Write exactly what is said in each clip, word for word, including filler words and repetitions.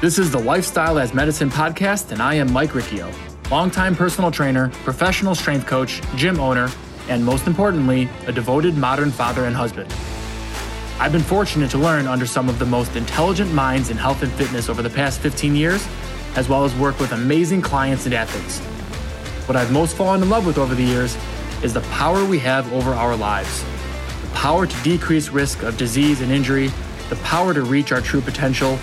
This is the Lifestyle as Medicine podcast, and I am Mike Riccio, longtime personal trainer, professional strength coach, gym owner, and most importantly, a devoted modern father and husband. I've been fortunate to learn under some of the most intelligent minds in health and fitness over the past fifteen years, as well as work with amazing clients and athletes. What I've most fallen in love with over the years is the power we have over our lives, the power to decrease risk of disease and injury, the power to reach our true potential,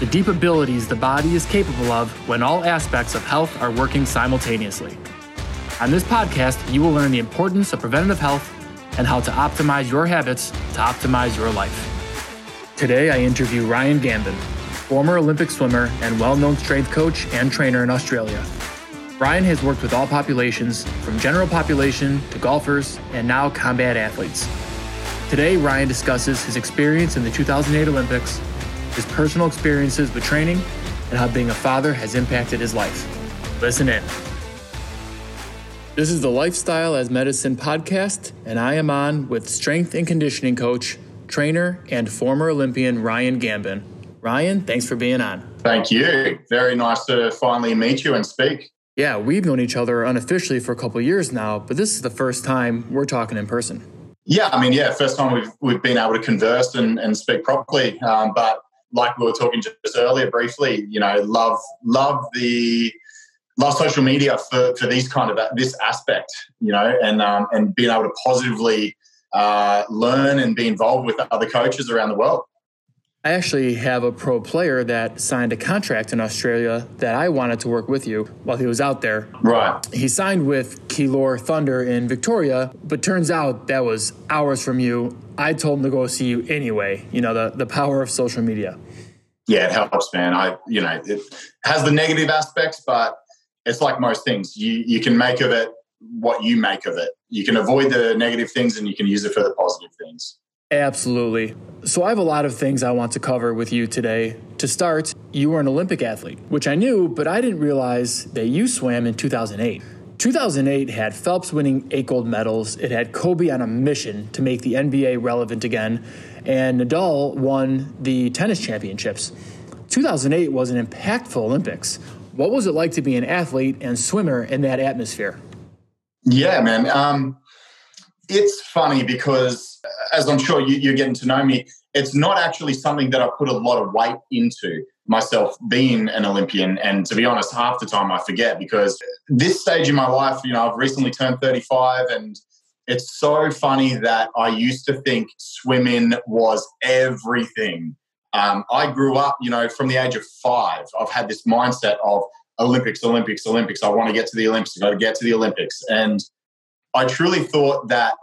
the deep abilities the body is capable of when all aspects of health are working simultaneously. On this podcast, you will learn the importance of preventative health and how to optimize your habits to optimize your life. Today, I interview Ryan Gambin, former Olympic swimmer and well-known strength coach and trainer in Australia. Ryan has worked with all populations, from general population to golfers and now combat athletes. Today, Ryan discusses his experience in the two thousand eight Olympics, his personal experiences with training, and how being a father has impacted his life. Listen in. This is the Lifestyle as Medicine podcast, and I am on with strength and conditioning coach, trainer, and former Olympian Ryan Gambin. Ryan, thanks for being on. Thank you. Very nice to finally meet you and speak. Yeah, we've known each other unofficially for a couple of years now, but this is the first time we're talking in person. Yeah, I mean, yeah, first time we've we've been able to converse and, and speak properly. Um, but like we were talking just earlier briefly, you know, love love the... love social media for, for these kind of this aspect, you know, and um, and being able to positively uh, learn and be involved with other coaches around the world. I actually have a pro player that signed a contract in Australia that I wanted to work with you while he was out there. Right. He signed with Keilor Thunder in Victoria, but turns out that was hours from you. I told him to go see you anyway. You know, the the power of social media. Yeah, it helps, man. I you know it has the negative aspects, but it's like most things. You you can make of it what you make of it. You can avoid the negative things and you can use it for the positive things. Absolutely. So I have a lot of things I want to cover with you today. To start, you were an Olympic athlete, which I knew, but I didn't realize that you swam in two thousand eight. two thousand eight had Phelps winning eight gold medals. It had Kobe on a mission to make the N B A relevant again. And Nadal won the tennis championships. two thousand eight was an impactful Olympics. What was it like to be an athlete and swimmer in that atmosphere? Yeah, man. Um, it's funny because, as I'm sure you, you're getting to know me, it's not actually something that I put a lot of weight into myself being an Olympian. And to be honest, half the time I forget because this stage in my life, you know, I've recently turned thirty-five, and it's so funny that I used to think swimming was everything. Um, I grew up, you know, from the age of five, I've had this mindset of Olympics, Olympics, Olympics. I want to get to the Olympics. I got to get to the Olympics. And I truly thought that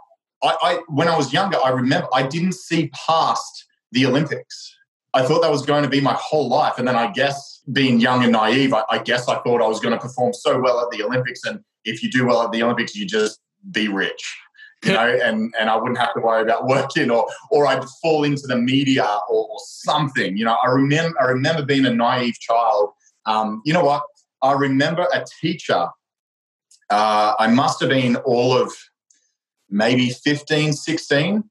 I, I, when I was younger, I remember I didn't see past the Olympics. I thought that was going to be my whole life. And then I guess being young and naive, I, I guess I thought I was going to perform so well at the Olympics. And if you do well at the Olympics, you just be rich. You know, and, and I wouldn't have to worry about working or or I'd fall into the media or, or something. You know, I remember I remember being a naive child. Um, you know what? I remember a teacher. Uh, I must have been all of maybe fifteen, sixteen.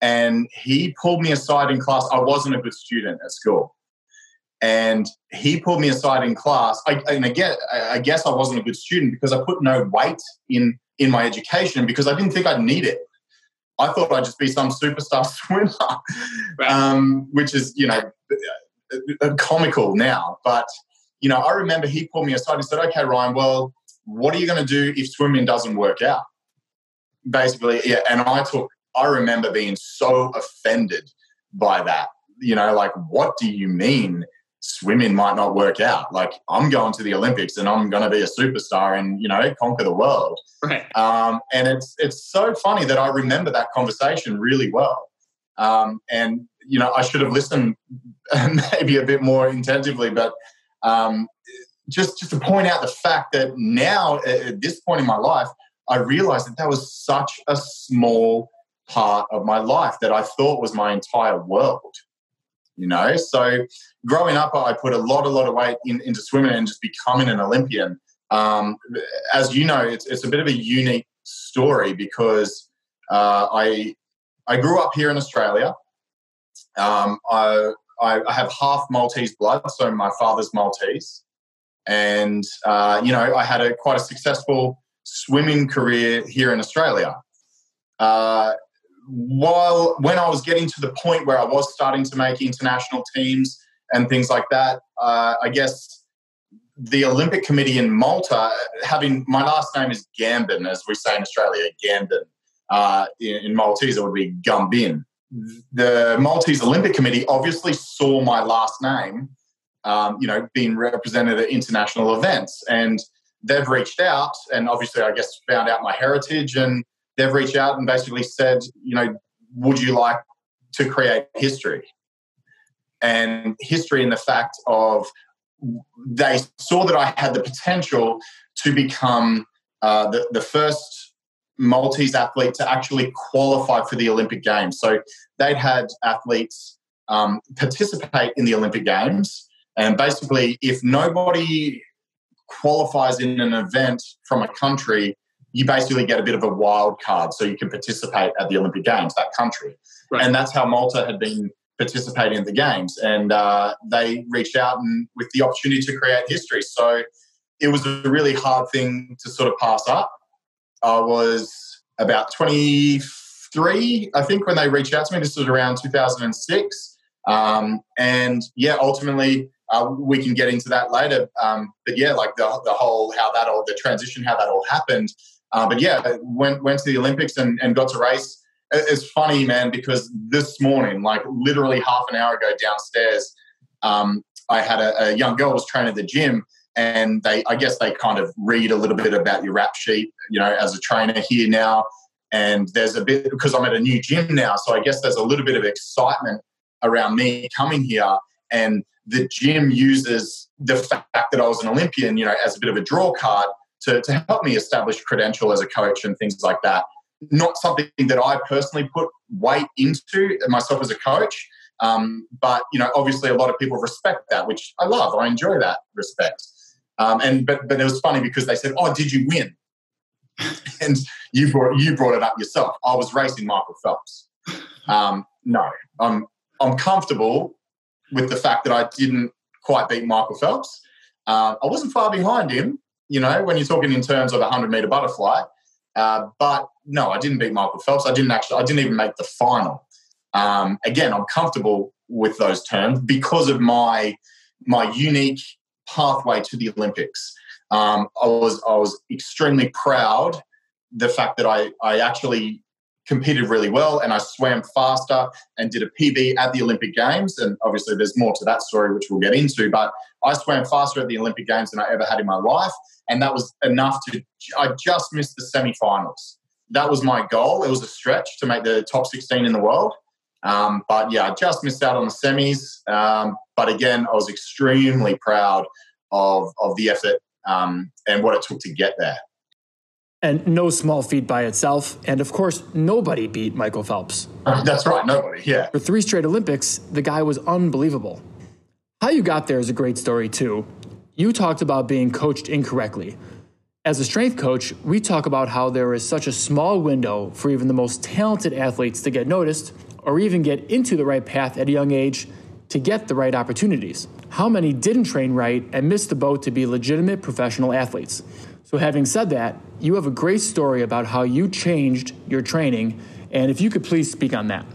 And he pulled me aside in class. I wasn't a good student at school. And he pulled me aside in class. I, and again, I guess I wasn't a good student because I put no weight in in my education because I didn't think I'd need it. I thought I'd just be some superstar swimmer, right. um, which is, you know, comical now. But, you know, I remember he pulled me aside and said, okay, Ryan, well, what are you going to do if swimming doesn't work out? Basically, yeah. And I took, I remember being so offended by that. You know, like, what do you mean swimming might not work out? Like, I'm going to the Olympics and I'm going to be a superstar and, you know, conquer the world. Right. Um, and it's it's so funny that I remember that conversation really well. Um, and, you know, I should have listened maybe a bit more intensively, but um, just, just to point out the fact that now at this point in my life, I realized that that was such a small part of my life that I thought was my entire world. You know, so growing up, I put a lot, a lot of weight in, into swimming and just becoming an Olympian. Um, as you know, it's, it's a bit of a unique story because uh, I I grew up here in Australia. Um, I I, I have half Maltese blood, so my father's Maltese. And, uh, you know, I had a quite a successful swimming career here in Australia. Uh, while when I was getting to the point where I was starting to make international teams and things like that, uh, I guess the Olympic Committee in Malta, having my last name is Gambin, as we say in Australia, Gambin. Uh, in, in Maltese, it would be Gambin. The Maltese Olympic Committee obviously saw my last name, um, you know, being represented at international events, and they've reached out and obviously, I guess, found out my heritage, and they've reached out and basically said, you know, would you like to create history? And history in the fact of they saw that I had the potential to become uh, the, the first Maltese athlete to actually qualify for the Olympic Games. So they'd had athletes um, participate in the Olympic Games, and basically if nobody qualifies in an event from a country, you basically get a bit of a wild card so you can participate at the Olympic Games, that country. Right. And that's how Malta had been participating in the Games. And uh, they reached out and with the opportunity to create history. So it was a really hard thing to sort of pass up. I was about twenty-three, I think, when they reached out to me. This was around two thousand six. Um, and, yeah, ultimately, uh, we can get into that later. Um, but, yeah, like the the whole how that all, the transition, how that all happened. Uh, but, yeah, went went to the Olympics and, and got to race. It's funny, man, because this morning, like literally half an hour ago downstairs, um, I had a, a young girl was training at the gym. And they, I guess they kind of read a little bit about your rap sheet, you know, as a trainer here now. And there's a bit, because I'm at a new gym now, so I guess there's a little bit of excitement around me coming here. And the gym uses the fact that I was an Olympian, you know, as a bit of a draw card to, to help me establish credential as a coach and things like that. Not something that I personally put weight into myself as a coach. Um, but, you know, obviously a lot of people respect that, which I love. I enjoy that respect. Um, and but but it was funny because they said, "Oh, did you win?" And you brought you brought it up yourself. I was racing Michael Phelps. Um, no, I'm I'm comfortable with the fact that I didn't quite beat Michael Phelps. Uh, I wasn't far behind him, you know, when you're talking in terms of a hundred meter butterfly. Uh, but no, I didn't beat Michael Phelps. I didn't actually. I didn't even make the final. Um, again, I'm comfortable with those terms because of my my unique pathway to the Olympics. Um, I was I was extremely proud the fact that I, I actually competed really well and I swam faster and did a P B at the Olympic Games. And obviously there's more to that story, which we'll get into, but I swam faster at the Olympic Games than I ever had in my life. And that was enough to, I just missed the semifinals. That was my goal. It was a stretch to make the top sixteen in the world. Um, but yeah, I just missed out on the semis. Um, but again, I was extremely proud of of the effort um, and what it took to get there. And no small feat by itself. And of course, nobody beat Michael Phelps. That's right, nobody, yeah. For three straight Olympics, the guy was unbelievable. How you got there is a great story too. You talked about being coached incorrectly. As a strength coach, we talk about how there is such a small window for even the most talented athletes to get noticed or even get into the right path at a young age to get the right opportunities. How many didn't train right and missed the boat to be legitimate professional athletes? So having said that, you have a great story about how you changed your training, and if you could please speak on that.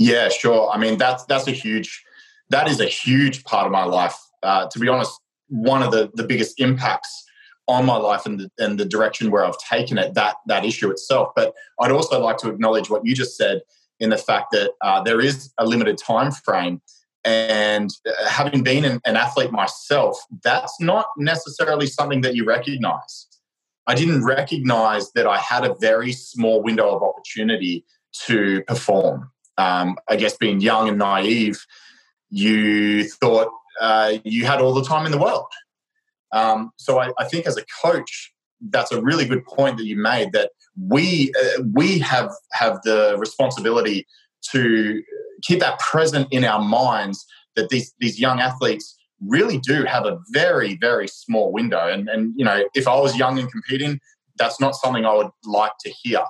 Yeah, sure. I mean, that's that's a huge, that is a huge part of my life. Uh, to be honest, one of the, the biggest impacts on my life and the, and the direction where I've taken it, that that issue itself. But I'd also like to acknowledge what you just said, in the fact that uh, there is a limited time frame. And uh, having been an, an athlete myself, that's not necessarily something that you recognize. I didn't recognize that I had a very small window of opportunity to perform. Um, I guess being young and naive, you thought uh, you had all the time in the world. Um, so I, I think as a coach, that's a really good point that you made, that we uh, we have, have the responsibility to keep that present in our minds, that these these young athletes really do have a very, very small window. And, and you know, if I was young and competing, that's not something I would like to hear.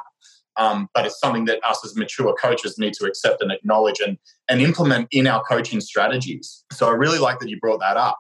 Um, but it's something that us as mature coaches need to accept and acknowledge and, and implement in our coaching strategies. So I really like that you brought that up.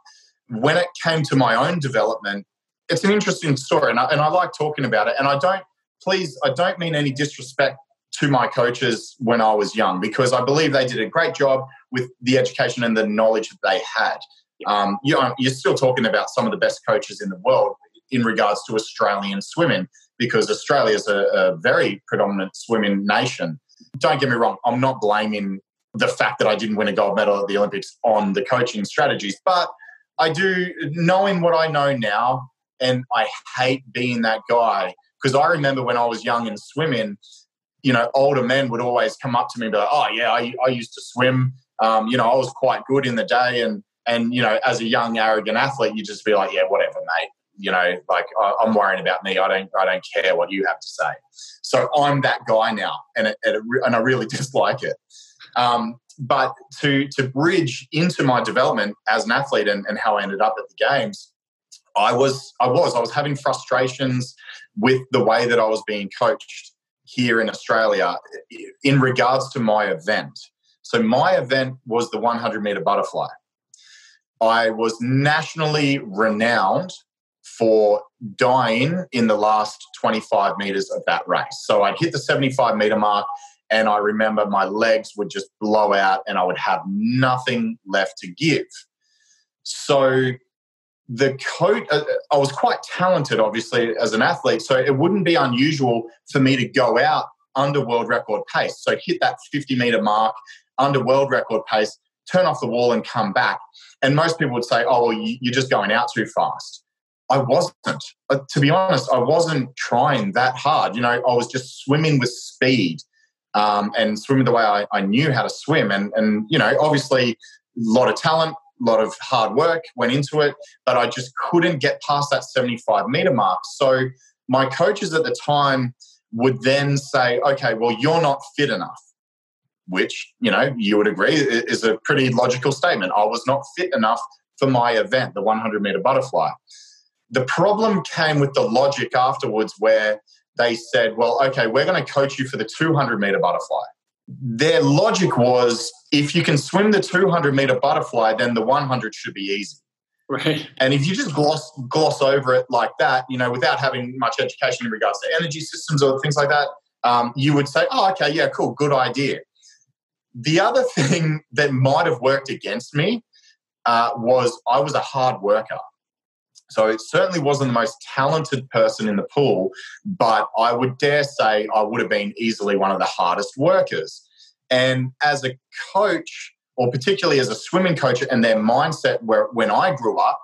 When it came to my own development, it's an interesting story, and I, and I like talking about it. And I don't, please, I don't mean any disrespect to my coaches when I was young, because I believe they did a great job with the education and the knowledge that they had. Um, you know, you're still talking about some of the best coaches in the world in regards to Australian swimming, because Australia is a, a very predominant swimming nation. Don't get me wrong, I'm not blaming the fact that I didn't win a gold medal at the Olympics on the coaching strategies, but I do, knowing what I know now, and I hate being that guy, because I remember when I was young and swimming, you know, older men would always come up to me and be like, oh, yeah, I, I used to swim. Um, you know, I was quite good in the day. And, and you know, as a young, arrogant athlete, you just be like, yeah, whatever, mate. You know, like I, I'm worrying about me. I don't I don't care what you have to say. So I'm that guy now, and, it, it, and I really dislike it. Um, but to, to bridge into my development as an athlete and, and how I ended up at the Games, I was, I was, I was having frustrations with the way that I was being coached here in Australia in regards to my event. So my event was the one hundred meter butterfly. I was nationally renowned for dying in the last twenty-five meters of that race. So I'd hit the seventy-five meter mark, and I remember my legs would just blow out, and I would have nothing left to give. So the coach, I was quite talented, obviously, as an athlete, so it wouldn't be unusual for me to go out under world record pace. So hit that fifty meter mark under world record pace, turn off the wall and come back. And most people would say, oh, well, you're just going out too fast. I wasn't. But to be honest, I wasn't trying that hard. You know, I was just swimming with speed um, and swimming the way I, I knew how to swim. And, and, you know, obviously a lot of talent, lot of hard work went into it, but I just couldn't get past that seventy-five meter mark. So my coaches at the time would then say, okay, well, you're not fit enough, which, you know, you would agree is a pretty logical statement. I was not fit enough for my event, the one hundred meter butterfly. The problem came with the logic afterwards where they said, well, okay, we're going to coach you for the two hundred meter butterfly. Their logic was, if you can swim the two hundred meter butterfly, then the one hundred should be easy. Right. And if you just gloss gloss over it like that, you know, without having much education in regards to energy systems or things like that, um, you would say, oh, okay, yeah, cool, good idea. The other thing that might have worked against me uh, was I was a hard worker. So it certainly wasn't the most talented person in the pool, but I would dare say I would have been easily one of the hardest workers. And as a coach, or particularly as a swimming coach, and their mindset where when I grew up,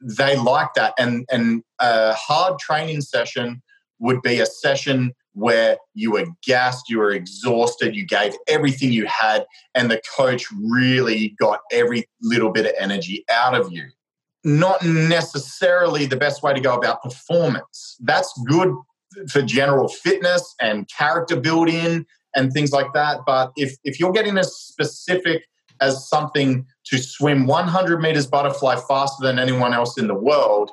they liked that. And, and a hard training session would be a session where you were gassed, you were exhausted, you gave everything you had, and the coach really got every little bit of energy out of you. Not necessarily the best way to go about performance. That's good for general fitness and character building and things like that. But if, if you're getting as specific as something to swim one hundred meters butterfly faster than anyone else in the world,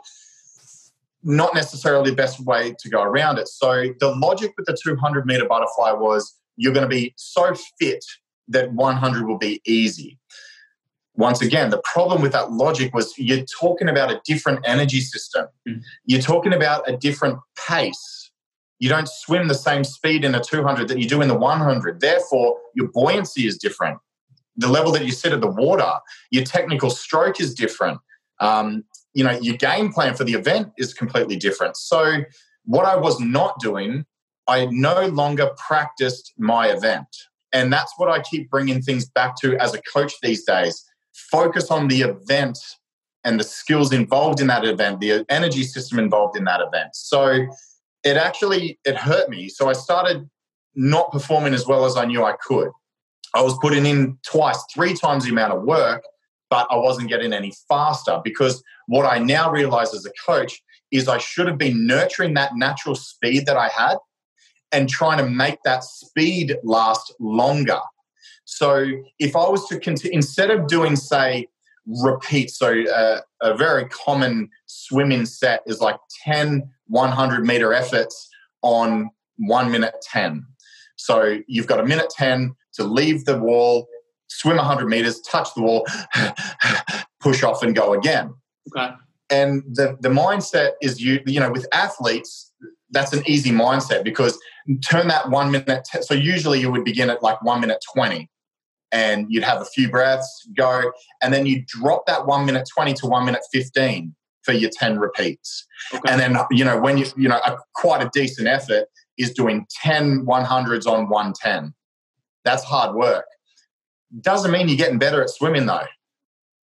not necessarily the best way to go around it. So the logic with the two hundred meter butterfly was you're going to be so fit that one hundred will be easy. Once again, the problem with that logic was you're talking about a different energy system. Mm. You're talking about a different pace. You don't swim the same speed in a two hundred that you do in the one hundred. Therefore, your buoyancy is different. The level that you sit at the water, your technical stroke is different. Um, you know, your game plan for the event is completely different. So what I was not doing, I no longer practiced my event. And that's what I keep bringing things back to as a coach these days. Focus on the event and the skills involved in that event, the energy system involved in that event. So it actually, it hurt me. So I started not performing as well as I knew I could. I was putting in twice, three times the amount of work, but I wasn't getting any faster, because what I now realize as a coach is I should have been nurturing that natural speed that I had and trying to make that speed last longer. So if I was to continue, instead of doing, say, repeats, so uh, a very common swimming set is like ten one hundred meter efforts on one minute ten. So you've got a minute ten to leave the wall, swim one hundred meters, touch the wall, push off and go again. Okay. And the, the mindset is, you you know, with athletes, that's an easy mindset, because turn that one minute. T- so usually you would begin at like one minute twenty and you'd have a few breaths, go, and then you drop that one minute twenty to one minute fifteen for your ten repeats. Okay. And then, you know, when you, you know, a, quite a decent effort is doing ten one hundreds on one ten. That's hard work. Doesn't mean you're getting better at swimming though.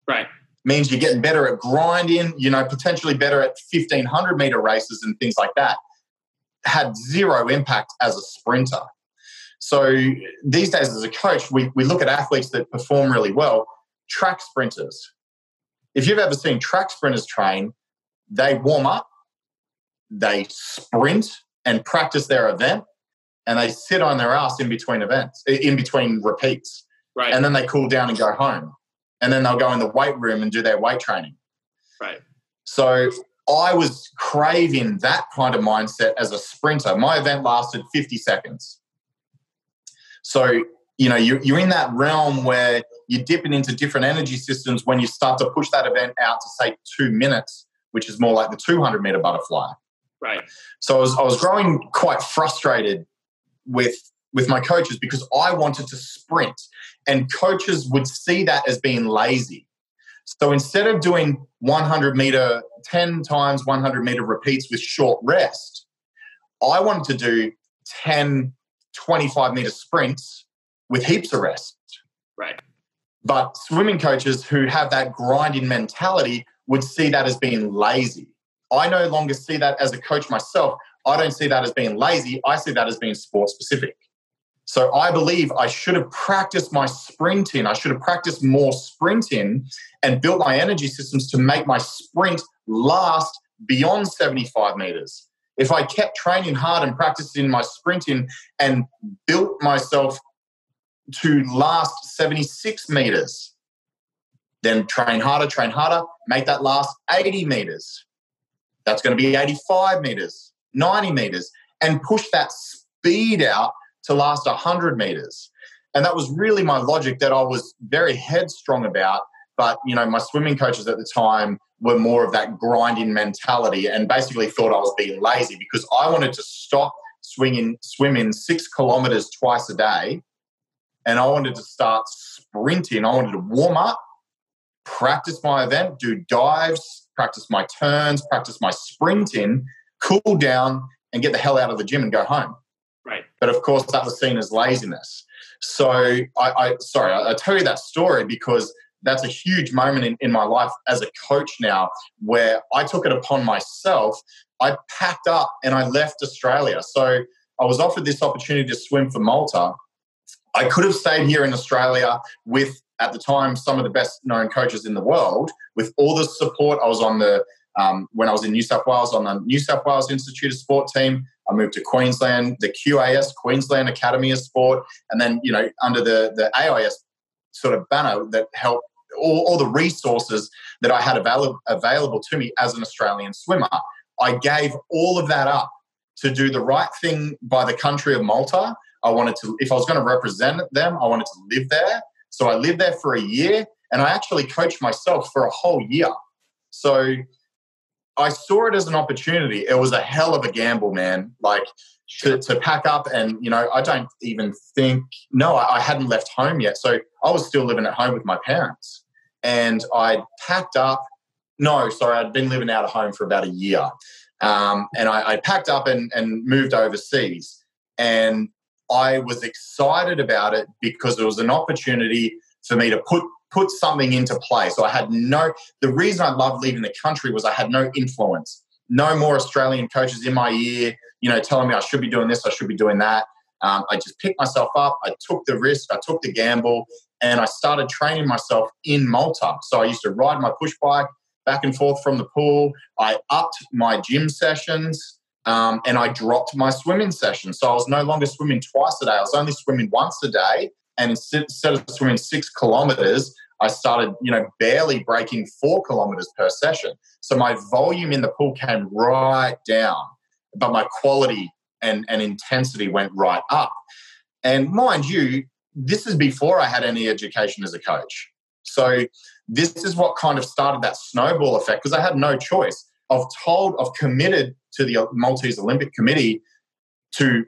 Right. Means you're getting better at grinding, you know, potentially better at fifteen hundred meter races and things like that. Had zero impact as a sprinter. So these days as a coach, we, we look at athletes that perform really well, track sprinters. If you've ever seen track sprinters train, they warm up, they sprint and practice their event, and they sit on their ass in between events, in between repeats. Right. And then they cool down and go home. And then they'll go in the weight room and do their weight training. Right. So I was craving that kind of mindset as a sprinter. My event lasted fifty seconds. So, you know, you're, you're in that realm where you're dipping into different energy systems when you start to push that event out to, say, two minutes, which is more like the two hundred meter butterfly. Right. So I was, I was growing quite frustrated with with my coaches because I wanted to sprint, and coaches would see that as being lazy. So instead of doing one hundred meter, ten times one hundred meter repeats with short rest, I wanted to do ten, twenty-five meter sprints with heaps of rest. Right. But swimming coaches who have that grinding mentality would see that as being lazy. I no longer see that as a coach myself. I don't see that as being lazy. I see that as being sport specific. So I believe I should have practiced my sprinting. I should have practiced more sprinting and built my energy systems to make my sprint last beyond seventy-five meters. If I kept training hard and practicing my sprinting and built myself to last seventy-six meters, then train harder, train harder, make that last eighty meters. That's going to be eighty-five meters, ninety meters, and push that speed out to last one hundred meters. And that was really my logic that I was very headstrong about. But, you know, my swimming coaches at the time were more of that grinding mentality and basically thought I was being lazy because I wanted to stop swinging, swimming six kilometers twice a day. And I wanted to start sprinting. I wanted to warm up, practice my event, do dives, practice my turns, practice my sprinting, cool down and get the hell out of the gym and go home. Right. But of course, that was seen as laziness. So I, I sorry, I, I tell you that story because that's a huge moment in, in my life as a coach now where I took it upon myself. I packed up and I left Australia. So I was offered this opportunity to swim for Malta. I could have stayed here in Australia with, at the time, some of the best known coaches in the world, with all the support. I was on the, um, when I was in New South Wales, on the New South Wales Institute of Sport team. I moved to Queensland, the Q A S, Queensland Academy of Sport, and then, you know, under the, the A I S sort of banner that helped all, all the resources that I had avail- available to me as an Australian swimmer. I gave all of that up to do the right thing by the country of Malta. I wanted to, if I was going to represent them, I wanted to live there. So I lived there for a year and I actually coached myself for a whole year. So I saw it as an opportunity. It was a hell of a gamble, man, like to, to pack up. And, you know, I don't even think, no, I, I hadn't left home yet. So I was still living at home with my parents and I packed up. No, sorry, I'd been living out of home for about a year. Um, and I, I packed up and, and moved overseas. And I was excited about it because it was an opportunity for me to put put something into play. So I had no, the reason I loved leaving the country was I had no influence, no more Australian coaches in my ear, you know, telling me I should be doing this, I should be doing that. Um, I just picked myself up. I took the risk, I took the gamble, and I started training myself in Malta. So I used to ride my push bike back and forth from the pool. I upped my gym sessions um, and I dropped my swimming sessions. So I was no longer swimming twice a day. I was only swimming once a day. And instead of swimming six kilometers, I started, you know, barely breaking four kilometers per session. So my volume in the pool came right down, but my quality and, and intensity went right up. And mind you, this is before I had any education as a coach. So this is what kind of started that snowball effect, because I had no choice. I've told, I've committed to the Maltese Olympic Committee to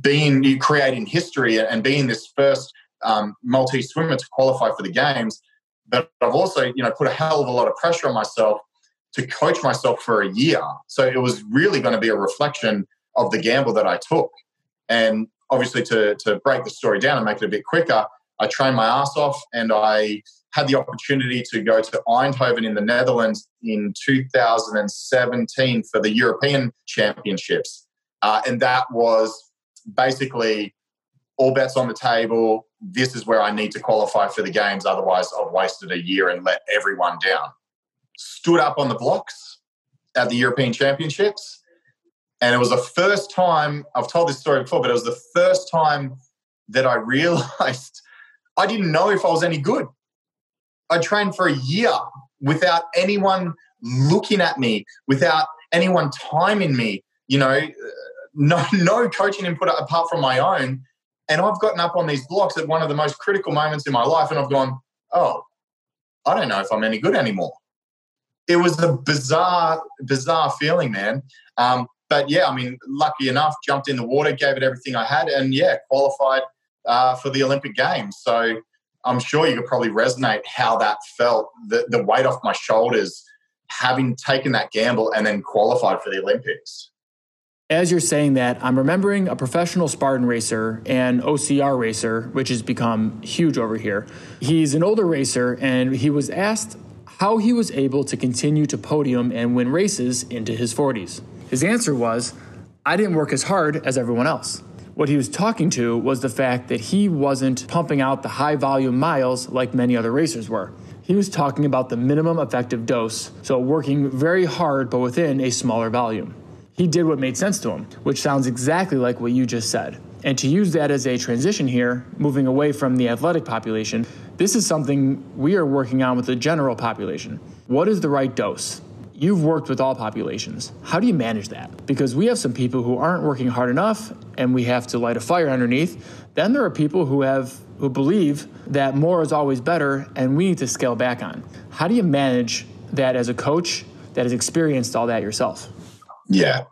being, creating history and being this first um, Maltese swimmer to qualify for the Games. But I've also, you know, put a hell of a lot of pressure on myself to coach myself for a year. So it was really going to be a reflection of the gamble that I took. And obviously, to, to break the story down and make it a bit quicker, I trained my ass off, and I had the opportunity to go to Eindhoven in the Netherlands in two thousand seventeen for the European Championships. Uh, and that was basically all bets on the table. This is where I need to qualify for the Games. Otherwise, I've wasted a year and let everyone down. Stood up on the blocks at the European Championships. And it was the first time, I've told this story before, but it was the first time that I realised I didn't know if I was any good. I trained for a year without anyone looking at me, without anyone timing me, you know, no, no coaching input apart from my own. And I've gotten up on these blocks at one of the most critical moments in my life, and I've gone, oh, I don't know if I'm any good anymore. It was a bizarre, bizarre feeling, man. Um, but, yeah, I mean, lucky enough, jumped in the water, gave it everything I had, and, yeah, qualified uh, for the Olympic Games. So I'm sure you could probably resonate how that felt, the, the weight off my shoulders, having taken that gamble and then qualified for the Olympics. As you're saying that, I'm remembering a professional Spartan racer and O C R racer, which has become huge over here. He's an older racer, and he was asked how he was able to continue to podium and win races into his forties. His answer was, I didn't work as hard as everyone else. What he was talking to was the fact that he wasn't pumping out the high volume miles like many other racers were. He was talking about the minimum effective dose, so working very hard but within a smaller volume. He did what made sense to him, which sounds exactly like what you just said. And to use that as a transition here, moving away from the athletic population, this is something we are working on with the general population. What is the right dose? You've worked with all populations. How do you manage that? Because we have some people who aren't working hard enough and we have to light a fire underneath. Then there are people who have who believe that more is always better and we need to scale back on. How do you manage that as a coach that has experienced all that yourself? Yeah.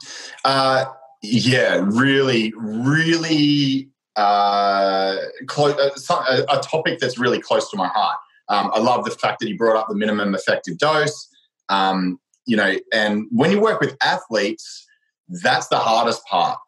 Uh, yeah, really, really uh, close, a, a topic that's really close to my heart. Um, I love the fact that you brought up the minimum effective dose, um, you know, and when you work with athletes, that's the hardest part,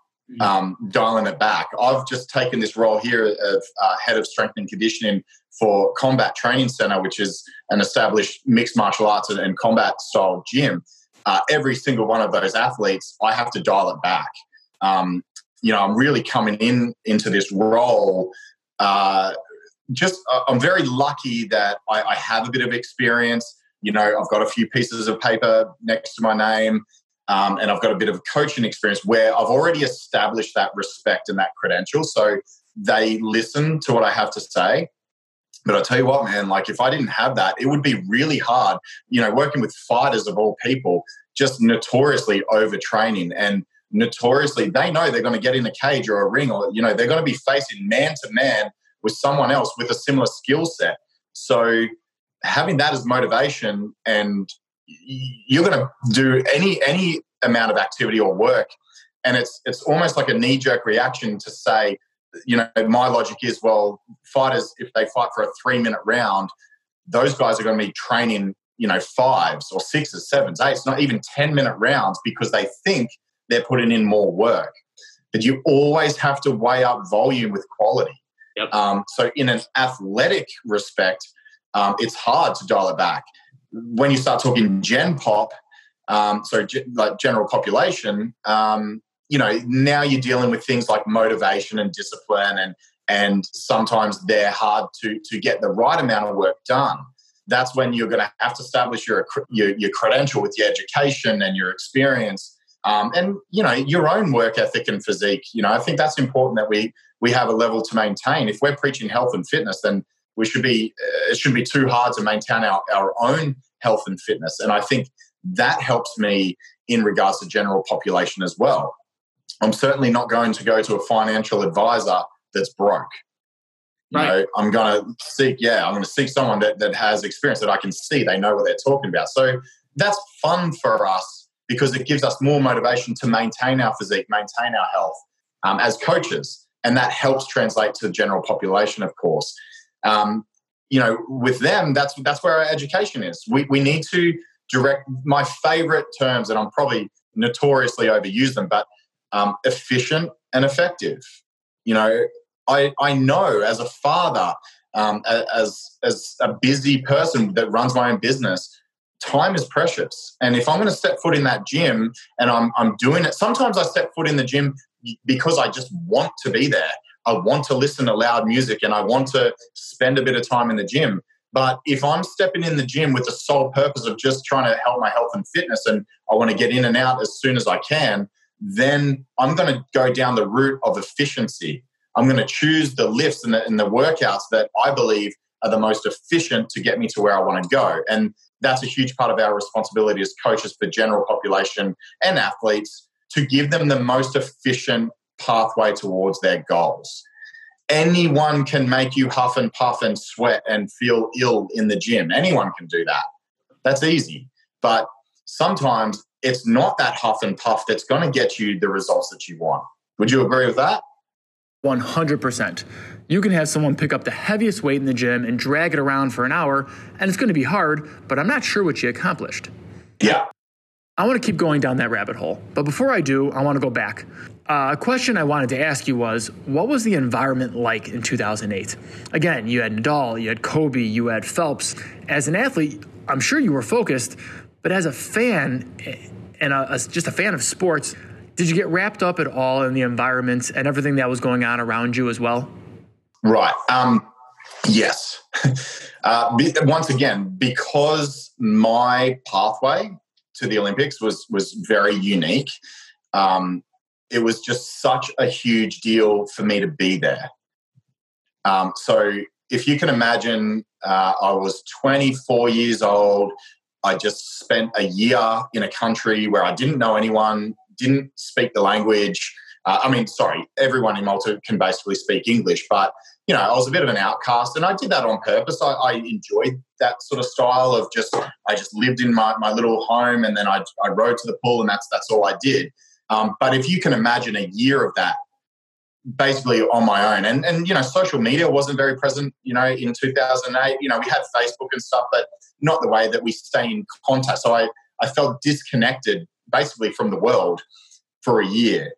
um, dialing it back. I've just taken this role here of uh, head of strength and conditioning for Combat Training Center, which is an established mixed martial arts and, and combat style gym. Uh, every single one of those athletes, I have to dial it back. Um, you know, I'm really coming in into this role. Uh, just, uh, I'm very lucky that I, I have a bit of experience. You know, I've got a few pieces of paper next to my name, um, and I've got a bit of coaching experience where I've already established that respect and that credential. So they listen to what I have to say. But I tell you what, man, like if I didn't have that, it would be really hard, you know, working with fighters of all people, just notoriously overtraining, and notoriously they know they're going to get in a cage or a ring, or, you know, they're going to be facing man to man with someone else with a similar skill set. So having that as motivation, and you're going to do any, any amount of activity or work, and it's, it's almost like a knee jerk reaction to say, you know, my logic is, well, fighters, if they fight for a three-minute round, those guys are going to be training, you know, fives or sixes, sevens, eights, not even ten-minute rounds, because they think they're putting in more work. But you always have to weigh up volume with quality. Yep. Um, so in an athletic respect, um, it's hard to dial it back. When you start talking gen pop, um, so ge- like general population, um, you know, now you're dealing with things like motivation and discipline, and and sometimes they're hard to to get the right amount of work done. That's when you're going to have to establish your, your your credential with your education and your experience, um, and, you know, your own work ethic and physique. You know, I think that's important that we we have a level to maintain. If we're preaching health and fitness, then we should be uh, it shouldn't be too hard to maintain our, our own health and fitness. And I think that helps me in regards to general population as well. I'm certainly not going to go to a financial advisor that's broke. You right. know, I'm going to seek, yeah, I'm going to seek someone that, that has experience, that I can see they know what they're talking about. So that's fun for us because it gives us more motivation to maintain our physique, maintain our health um, as coaches. And that helps translate to the general population, of course. Um, you know, with them, that's that's where our education is. We we need to direct my favorite terms, and I'm probably notoriously overuse them, but um, efficient and effective. You know, I I know as a father, um, as as a busy person that runs my own business, time is precious. And if I'm going to step foot in that gym, and I'm I'm doing it, sometimes I step foot in the gym because I just want to be there. I want to listen to loud music and I want to spend a bit of time in the gym. But if I'm stepping in the gym with the sole purpose of just trying to help my health and fitness and I want to get in and out as soon as I can, then I'm going to go down the route of efficiency. I'm going to choose the lifts and the, and the workouts that I believe are the most efficient to get me to where I want to go. And that's a huge part of our responsibility as coaches for general population and athletes, to give them the most efficient pathway towards their goals. Anyone can make you huff and puff and sweat and feel ill in the gym. Anyone can do that. That's easy. But sometimes it's not that huff and puff that's going to get you the results that you want. Would you agree with that? one hundred percent. You can have someone pick up the heaviest weight in the gym and drag it around for an hour, and it's going to be hard, but I'm not sure what you accomplished. Yeah. I want to keep going down that rabbit hole. But before I do, I want to go back. Uh, a question I wanted to ask you was, what was the environment like in two thousand eight? Again, you had Nadal, you had Kobe, you had Phelps. As an athlete, I'm sure you were focused, but as a fan and a, a, just a fan of sports, did you get wrapped up at all in the environment and everything that was going on around you as well? Right. Um, yes. uh, be, once again, because my pathway to the Olympics was was very unique. Um, it was just such a huge deal for me to be there. Um, so if you can imagine, uh, I was twenty-four years old. I just spent a year in a country where I didn't know anyone, didn't speak the language. Uh, I mean, sorry, everyone in Malta can basically speak English, but, you know, I was a bit of an outcast, and I did that on purpose. I, I enjoyed that sort of style of just, I just lived in my, my little home, and then I, I rode to the pool, and that's that's all I did. Um, but if you can imagine a year of that basically on my own, and, and you know, social media wasn't very present, you know, in two thousand eight. You know, we had Facebook and stuff, but not the way that we stay in contact. So I, I felt disconnected basically from the world for a year.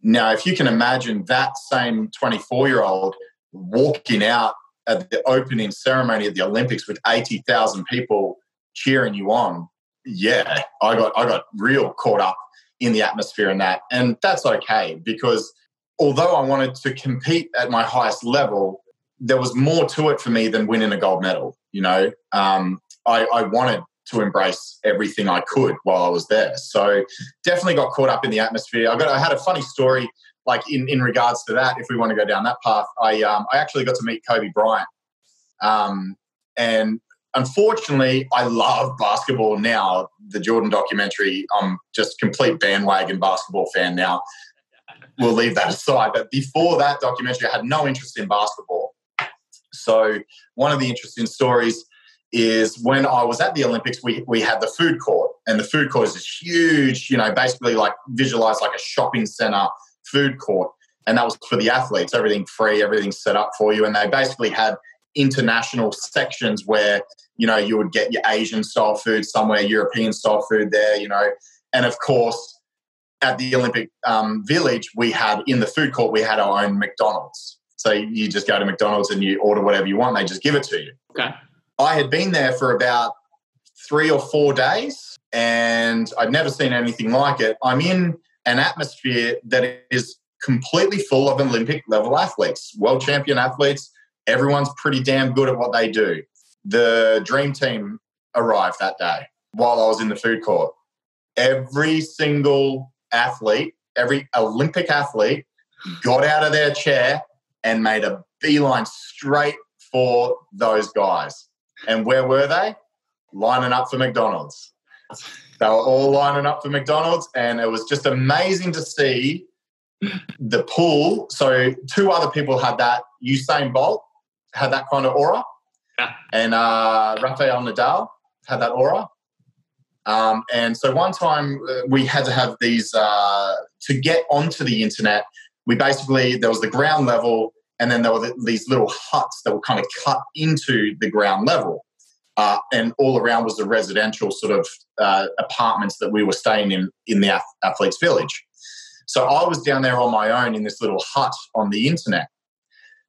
Now, if you can imagine that same twenty-four-year-old walking out at the opening ceremony of the Olympics with eighty thousand people cheering you on, yeah, I got I got real caught up in the atmosphere and that. And that's okay, because although I wanted to compete at my highest level, there was more to it for me than winning a gold medal, you know. Um, I, I wanted to embrace everything I could while I was there. So definitely got caught up in the atmosphere. I got, I had a funny story, like in, in regards to that, if we want to go down that path. I um, I actually got to meet Kobe Bryant. Um, and unfortunately, I love basketball now, the Jordan documentary. I'm just complete bandwagon basketball fan now. We'll leave that aside. But before that documentary, I had no interest in basketball. So one of the interesting stories is when I was at the Olympics, we we had the food court, and the food court is this huge, you know, basically like visualized like a shopping center food court, and that was for the athletes, everything free, everything set up for you. And they basically had international sections where, you know, you would get your Asian style food somewhere, European style food there, you know. And of course, at the Olympic um, Village, we had in the food court, we had our own McDonald's. So you just go to McDonald's and you order whatever you want, they just give it to you. Okay. I had been there for about three or four days and I'd never seen anything like it. I'm in an atmosphere that is completely full of Olympic level athletes, world champion athletes. Everyone's pretty damn good at what they do. The dream team arrived that day while I was in the food court. Every single athlete, every Olympic athlete got out of their chair and made a beeline straight for those guys. And where were they? Lining up for McDonald's. They were all lining up for McDonald's, and it was just amazing to see the pool. So two other people had that. Usain Bolt had that kind of aura, yeah. and uh, Rafael Nadal had that aura. Um, and so one time we had to have these, uh, to get onto the internet, we basically, there was the ground level, and then there were these little huts that were kind of cut into the ground level. Uh, and all around was the residential sort of uh, apartments that we were staying in in the athletes' village. So I was down there on my own in this little hut on the internet.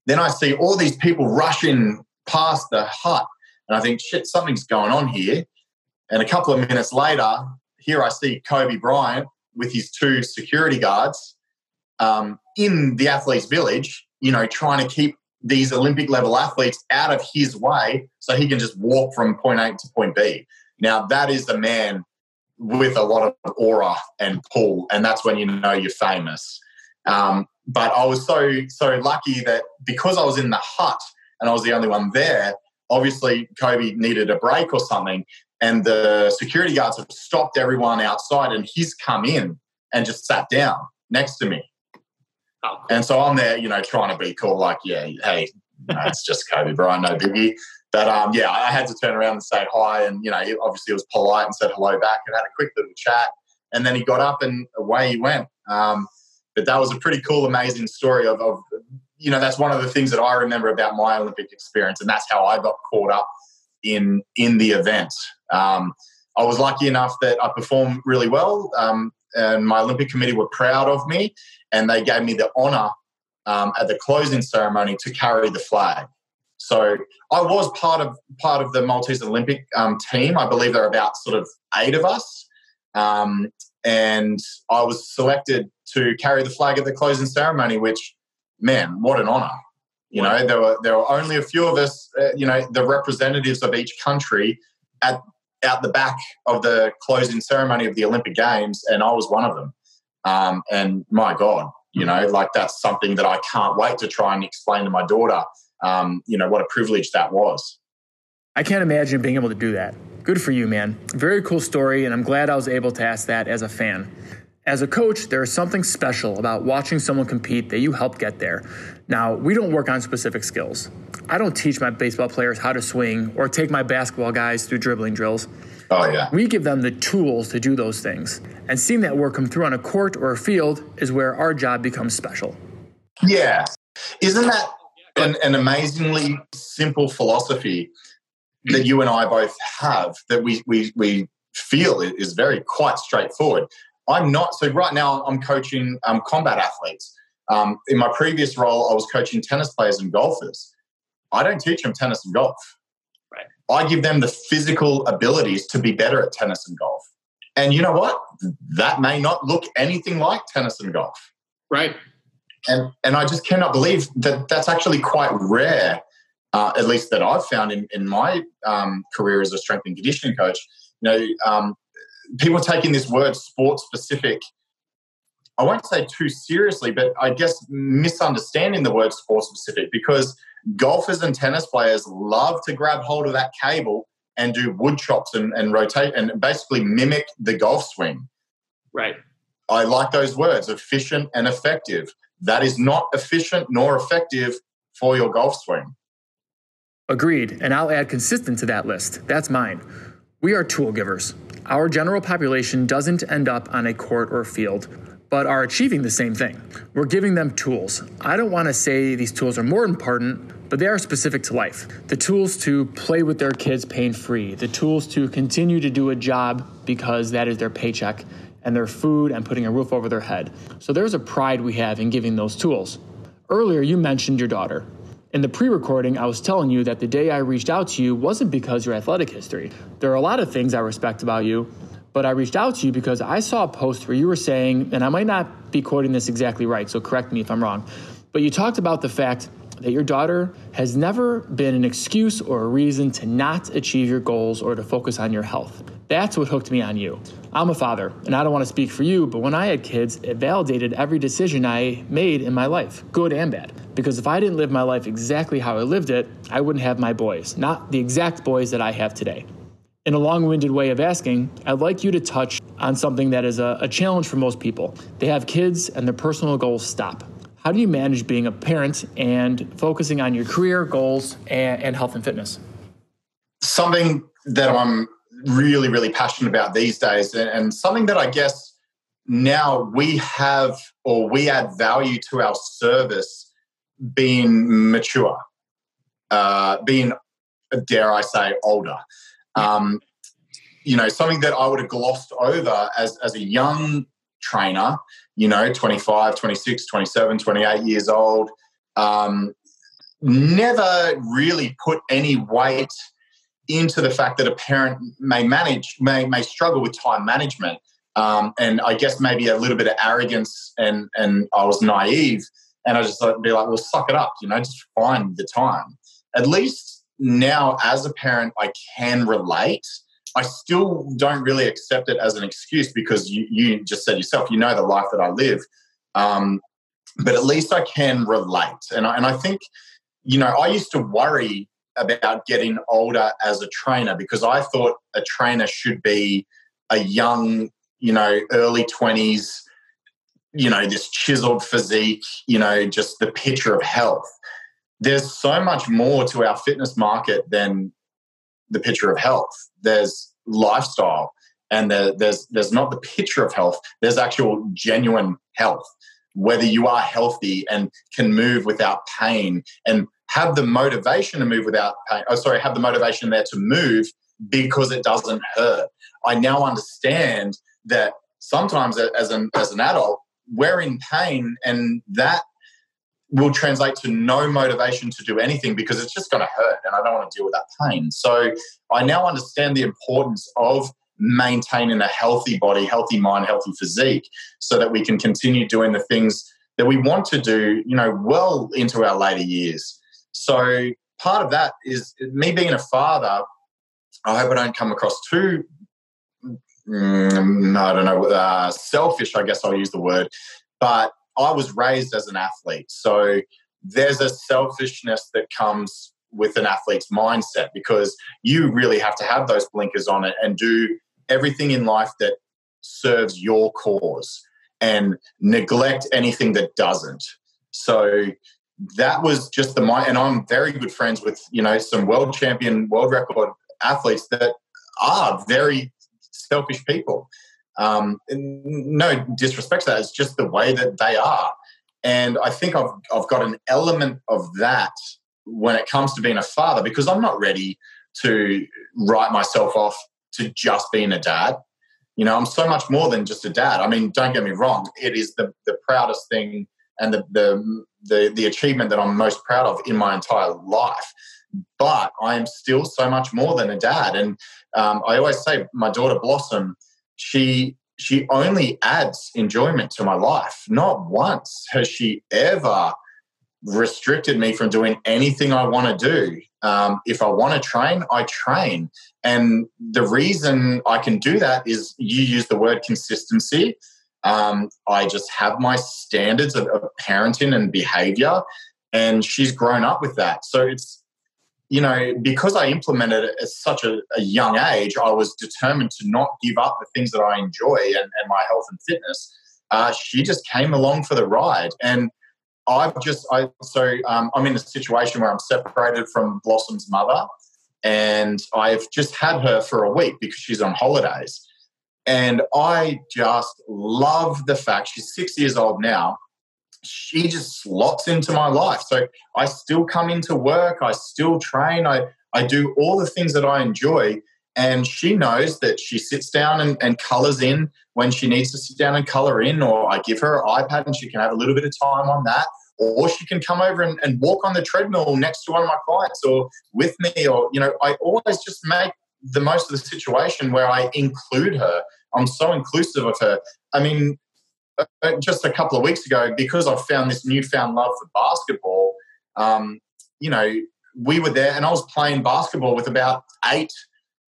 Then I see all these people rushing past the hut, and I think, shit, something's going on here. And a couple of minutes later, here I see Kobe Bryant with his two security guards um, in the athletes' village, you know, trying to keep these Olympic-level athletes out of his way so he can just walk from point A to point B. Now, that is a man with a lot of aura and pull, and that's when you know you're famous. Um, but I was so, so lucky that because I was in the hut and I was the only one there, obviously Kobe needed a break or something, and the security guards have stopped everyone outside, and he's come in and just sat down next to me. Oh, cool. And so I'm there, you know, trying to be cool, like, yeah, hey, you know, it's just Kobe Bryant, no biggie. But, um, yeah, I had to turn around and say hi. And, you know, he obviously was polite and said hello back and had a quick little chat. And then he got up and away he went. Um, but that was a pretty cool, amazing story of, of, you know, that's one of the things that I remember about my Olympic experience. And that's how I got caught up in in the event. Um, I was lucky enough that I performed really well. Um, and my Olympic committee were proud of me, and they gave me the honour um, at the closing ceremony to carry the flag. So I was part of part of the Maltese Olympic um, team. I believe there are about sort of eight of us, um, and I was selected to carry the flag at the closing ceremony. Which, man, what an honour! You know, there were there were only a few of us. Uh, you know, the representatives of each country at out the back of the closing ceremony of the Olympic Games, and I was one of them. Um, and my God, you know, like that's something that I can't wait to try and explain to my daughter, um, you know, what a privilege that was. I can't imagine being able to do that. Good for you, man. Very cool story, and I'm glad I was able to ask that as a fan. As a coach, there is something special about watching someone compete that you helped get there. Now, we don't work on specific skills. I don't teach my baseball players how to swing or take my basketball guys through dribbling drills. Oh, yeah. We give them the tools to do those things. And seeing that work come through on a court or a field is where our job becomes special. Yeah. Isn't that an, an amazingly simple philosophy that you and I both have that we, we, we feel is very quite straightforward? I'm not. So right now I'm coaching um, combat athletes. Um, in my previous role, I was coaching tennis players and golfers. I don't teach them tennis and golf. Right. I give them the physical abilities to be better at tennis and golf. And you know what? That may not look anything like tennis and golf. Right. And and I just cannot believe that that's actually quite rare, uh, at least that I've found in, in my um, career as a strength and conditioning coach. You know, um, people taking this word sport-specific, I won't say too seriously, but I guess misunderstanding the word sport-specific, because golfers and tennis players love to grab hold of that cable and do wood chops and, and rotate and basically mimic the golf swing. Right. I like those words, efficient and effective. That is not efficient nor effective for your golf swing. Agreed. And I'll add consistent to that list. That's mine. We are tool givers. Our general population doesn't end up on a court or field, but are achieving the same thing. We're giving them tools. I don't want to say these tools are more important, but they are specific to life. The tools to play with their kids pain-free, the tools to continue to do a job because that is their paycheck and their food and putting a roof over their head. So there's a pride we have in giving those tools. Earlier, you mentioned your daughter. In the pre-recording, I was telling you that the day I reached out to you wasn't because of your athletic history. There are a lot of things I respect about you, but I reached out to you because I saw a post where you were saying, and I might not be quoting this exactly right, so correct me if I'm wrong, but you talked about the fact that your daughter has never been an excuse or a reason to not achieve your goals or to focus on your health. That's what hooked me on you. I'm a father, and I don't want to speak for you, but when I had kids, it validated every decision I made in my life, good and bad. Because if I didn't live my life exactly how I lived it, I wouldn't have my boys, not the exact boys that I have today. In a long-winded way of asking, I'd like you to touch on something that is a, a challenge for most people. They have kids and their personal goals stop. How do you manage being a parent and focusing on your career, goals, and, and health and fitness? Something that I'm really, really passionate about these days, and something that I guess now we have, or we add value to our service, being mature, uh, being, dare I say, older. Um, you know, something that I would have glossed over as, as a young trainer, you know, twenty-five, twenty-six, twenty-seven, twenty-eight years old, um, never really put any weight into the fact that a parent may manage, may, may struggle with time management. Um, and I guess maybe a little bit of arrogance, and, and I was naive, and I just thought, be like, well, suck it up, you know, just find the time. At least now as a parent, I can relate. I still don't really accept it as an excuse, because you, you just said yourself, you know, the life that I live. Um, but at least I can relate. And I, and I think, you know, I used to worry about getting older as a trainer, because I thought a trainer should be a young, you know, early twenties, you know, this chiseled physique, you know, just the picture of health. There's so much more to our fitness market than the picture of health. There's lifestyle, and there, there's there's not the picture of health. There's actual genuine health, whether you are healthy and can move without pain and have the motivation to move without pain. Oh, sorry, have the motivation there to move because it doesn't hurt. I now understand that sometimes as an as an adult, we're in pain, and that will translate to no motivation to do anything because it's just going to hurt, and I don't want to deal with that pain. So I now understand the importance of maintaining a healthy body, healthy mind, healthy physique, so that we can continue doing the things that we want to do, you know, well into our later years. So part of that is me being a father. I hope I don't come across too Mm, I don't know, uh, selfish, I guess I'll use the word, but I was raised as an athlete. So there's a selfishness that comes with an athlete's mindset, because you really have to have those blinkers on it and do everything in life that serves your cause and neglect anything that doesn't. So that was just the mind. And I'm very good friends with, you know, some world champion, world record athletes that are very selfish people. Um, no disrespect to that. It's just the way that they are. And I think I've I've got an element of that when it comes to being a father, because I'm not ready to write myself off to just being a dad. You know, I'm so much more than just a dad. I mean, don't get me wrong. It is the, the proudest thing and the, the the the achievement that I'm most proud of in my entire life. But I am still so much more than a dad. And um, I always say my daughter Blossom, she she only adds enjoyment to my life. Not once has she ever restricted me from doing anything I want to do. Um, if I want to train, I train. And the reason I can do that is you use the word consistency. Um, I just have my standards of, of parenting and behavior, and she's grown up with that. So it's, you know, because I implemented it at such a, a young age, I was determined to not give up the things that I enjoy and, and my health and fitness. Uh, she just came along for the ride. And I've just, I so um, I'm in a situation where I'm separated from Blossom's mother, and I've just had her for a week because she's on holidays. And I just love the fact she's six years old now. She just slots into my life. So I still come into work. I still train. I, I do all the things that I enjoy. And she knows that she sits down and, and colors in when she needs to sit down and color in, or I give her an iPad and she can have a little bit of time on that, or she can come over and, and walk on the treadmill next to one of my clients or with me, or, you know, I always just make the most of the situation where I include her. I'm so inclusive of her. I mean, just a couple of weeks ago, because I found this newfound love for basketball, um, you know, we were there and I was playing basketball with about eight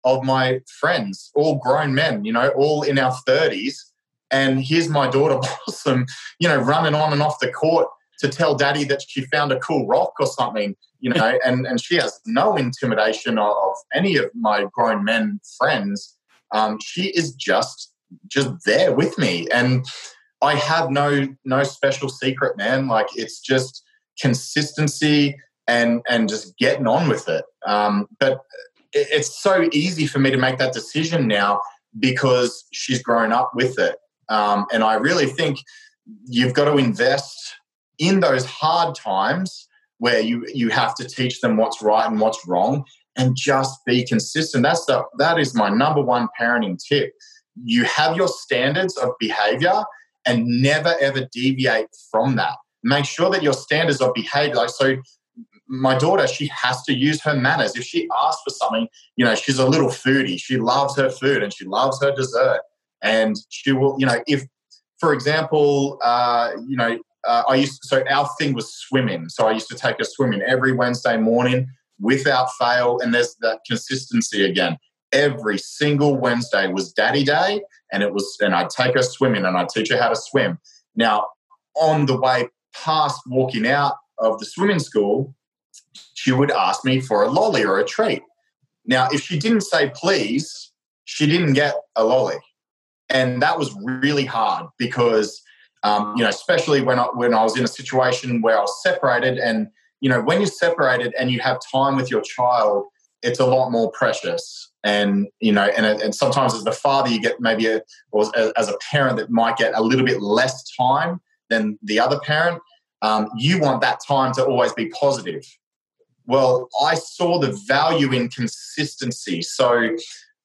of my friends, all grown men, you know, all in our thirties. And here's my daughter Blossom, you know, running on and off the court to tell daddy that she found a cool rock or something. you know, and, and she has no intimidation of, of any of my grown men friends. Um, she is just just there with me, and I have no no special secret, man. Like, it's just consistency and and just getting on with it. Um, but it, it's so easy for me to make that decision now because she's grown up with it. Um, and I really think you've got to invest in those hard times where you you have to teach them what's right and what's wrong, and just be consistent. That's the, that is my number one parenting tip. You have your standards of behavior and never ever deviate from that. Make sure that your standards of behavior, like, so my daughter, she has to use her manners. If she asks for something, you know, she's a little foodie. She loves her food and she loves her dessert. And she will, you know, if, for example, uh, you know, uh, I used to, so our thing was swimming. So I used to take her swimming every Wednesday morning without fail. And there's that consistency again. Every single Wednesday was daddy day, and it was, and I'd take her swimming and I'd teach her how to swim. Now, on the way past walking out of the swimming school, she would ask me for a lolly or a treat. Now, if she didn't say please, she didn't get a lolly. And that was really hard because, um, you know, especially when I, when I was in a situation where I was separated, and, you know, when you're separated and you have time with your child, it's a lot more precious. And, you know, and, and sometimes as the father, you get maybe a, or as a parent that might get a little bit less time than the other parent. Um, you want that time to always be positive. Well, I saw the value in consistency. So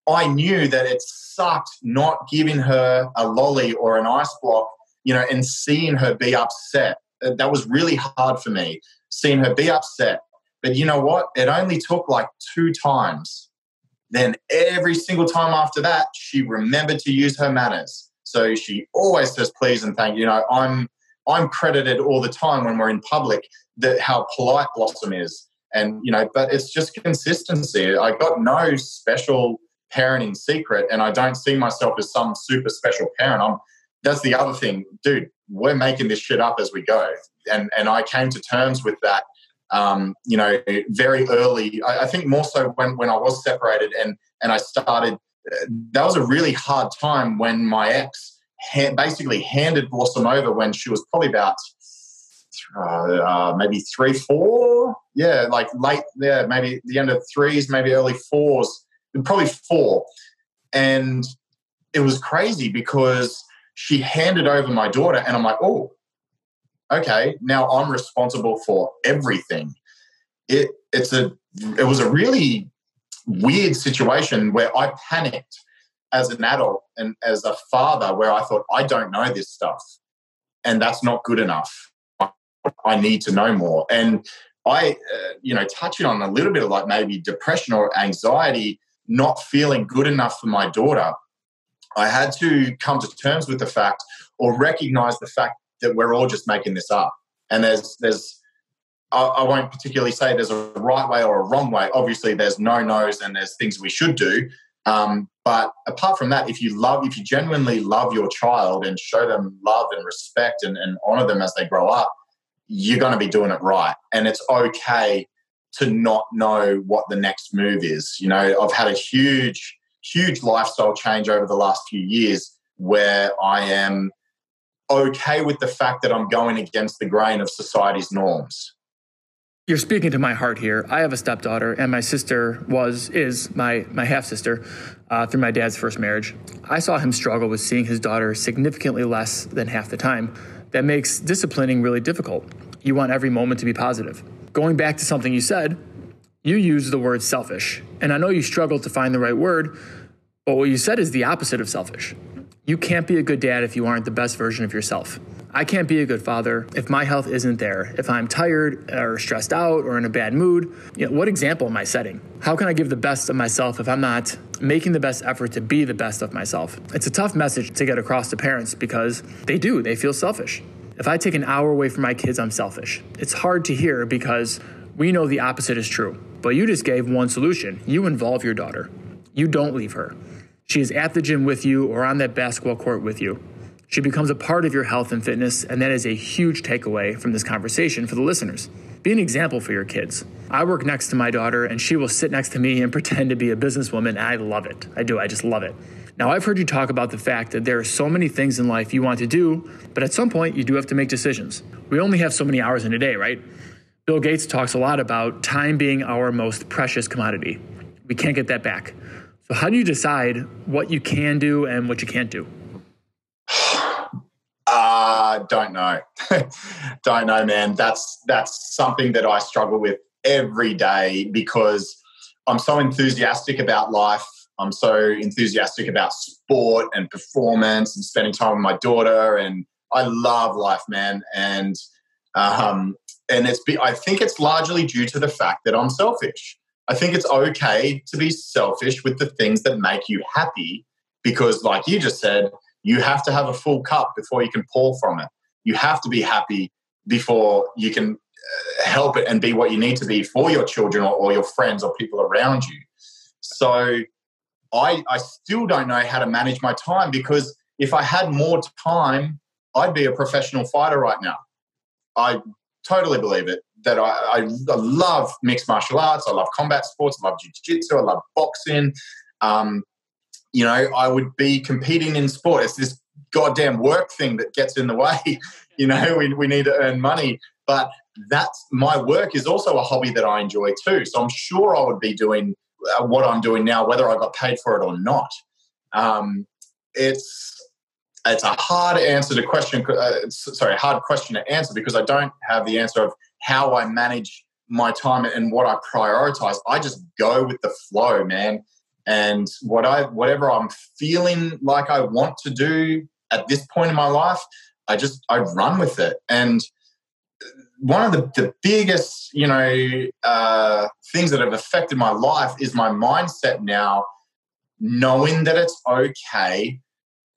I knew that it sucked not giving her a lolly or an ice block, you know, and seeing her be upset. That was really hard for me, seeing her be upset. But you know what? It only took like two times. Then every single time after that, she remembered to use her manners. So she always says please and thank you. You know, I'm I'm credited all the time when we're in public that how polite Blossom is. And, you know, but it's just consistency. I got no special parenting secret, and I don't see myself as some super special parent. I'm, that's the other thing, dude, we're making this shit up as we go. And and I came to terms with that, um, you know, very early. I, I think more so when, when I was separated and, and I started, that was a really hard time when my ex ha- basically handed Blossom over when she was probably about Uh, uh, maybe three, four, yeah, like late, yeah, maybe the end of threes, maybe early fours, probably four. And it was crazy because she handed over my daughter, and I'm like, oh, okay, now I'm responsible for everything. It it's a it was a really weird situation where I panicked as an adult and as a father, where I thought, I don't know this stuff, and that's not good enough. I need to know more. And I, uh, you know, touching on a little bit of like maybe depression or anxiety, not feeling good enough for my daughter, I had to come to terms with the fact, or recognize the fact, that we're all just making this up. And there's, there's, I, I won't particularly say there's a right way or a wrong way. Obviously, there's no-nos and there's things we should do. Um, but apart from that, if you love, if you genuinely love your child and show them love and respect and, and honor them as they grow up, you're going to be doing it right. And it's okay to not know what the next move is. You know, I've had a huge, huge lifestyle change over the last few years where I am okay with the fact that I'm going against the grain of society's norms. You're speaking to my heart here. I have a stepdaughter, and my sister was, is my, my half-sister uh, through my dad's first marriage. I saw him struggle with seeing his daughter significantly less than half the time. That makes disciplining really difficult. You want every moment to be positive. Going back to something you said, you used the word selfish. And I know you struggled to find the right word, but what you said is the opposite of selfish. You can't be a good dad if you aren't the best version of yourself. I can't be a good father if my health isn't there, if I'm tired or stressed out or in a bad mood. You know, what example am I setting? How can I give the best of myself if I'm not making the best effort to be the best of myself? It's a tough message to get across to parents because they do, they feel selfish. If I take an hour away from my kids, I'm selfish. It's hard to hear because we know the opposite is true, but you just gave one solution. You involve your daughter. You don't leave her. She is at the gym with you or on that basketball court with you. She becomes a part of your health and fitness, and that is a huge takeaway from this conversation for the listeners. Be an example for your kids. I work next to my daughter, and she will sit next to me and pretend to be a businesswoman, and I love it. I do. I just love it. Now, I've heard you talk about the fact that there are so many things in life you want to do, but at some point, you do have to make decisions. We only have so many hours in a day, right? Bill Gates talks a lot about time being our most precious commodity. We can't get that back. So how do you decide what you can do and what you can't do? Uh, don't know. Don't know, man. That's that's something that I struggle with every day because I'm so enthusiastic about life. I'm so enthusiastic about sport and performance and spending time with my daughter. And I love life, man. And um, and it's be, I think it's largely due to the fact that I'm selfish. I think it's okay to be selfish with the things that make you happy because, like you just said, you have to have a full cup before you can pour from it. You have to be happy before you can help it and be what you need to be for your children or, or your friends or people around you. So I, I still don't know how to manage my time because if I had more time, I'd be a professional fighter right now. I totally believe it, that I, I, I love mixed martial arts. I love combat sports. I love jiu-jitsu. I love boxing. Um, you know, I would be competing in sport. It's this goddamn work thing that gets in the way. You know, we, we need to earn money. But that's my work is also a hobby that I enjoy too. So I'm sure I would be doing what I'm doing now, whether I got paid for it or not. Um, it's it's a hard answer to question. Uh, sorry, hard question to answer because I don't have the answer of how I manage my time and what I prioritize. I just go with the flow, man. And what I whatever I'm feeling like I want to do at this point in my life, I just I run with it. And one of the, the biggest, you know, uh, things that have affected my life is my mindset now, knowing that it's okay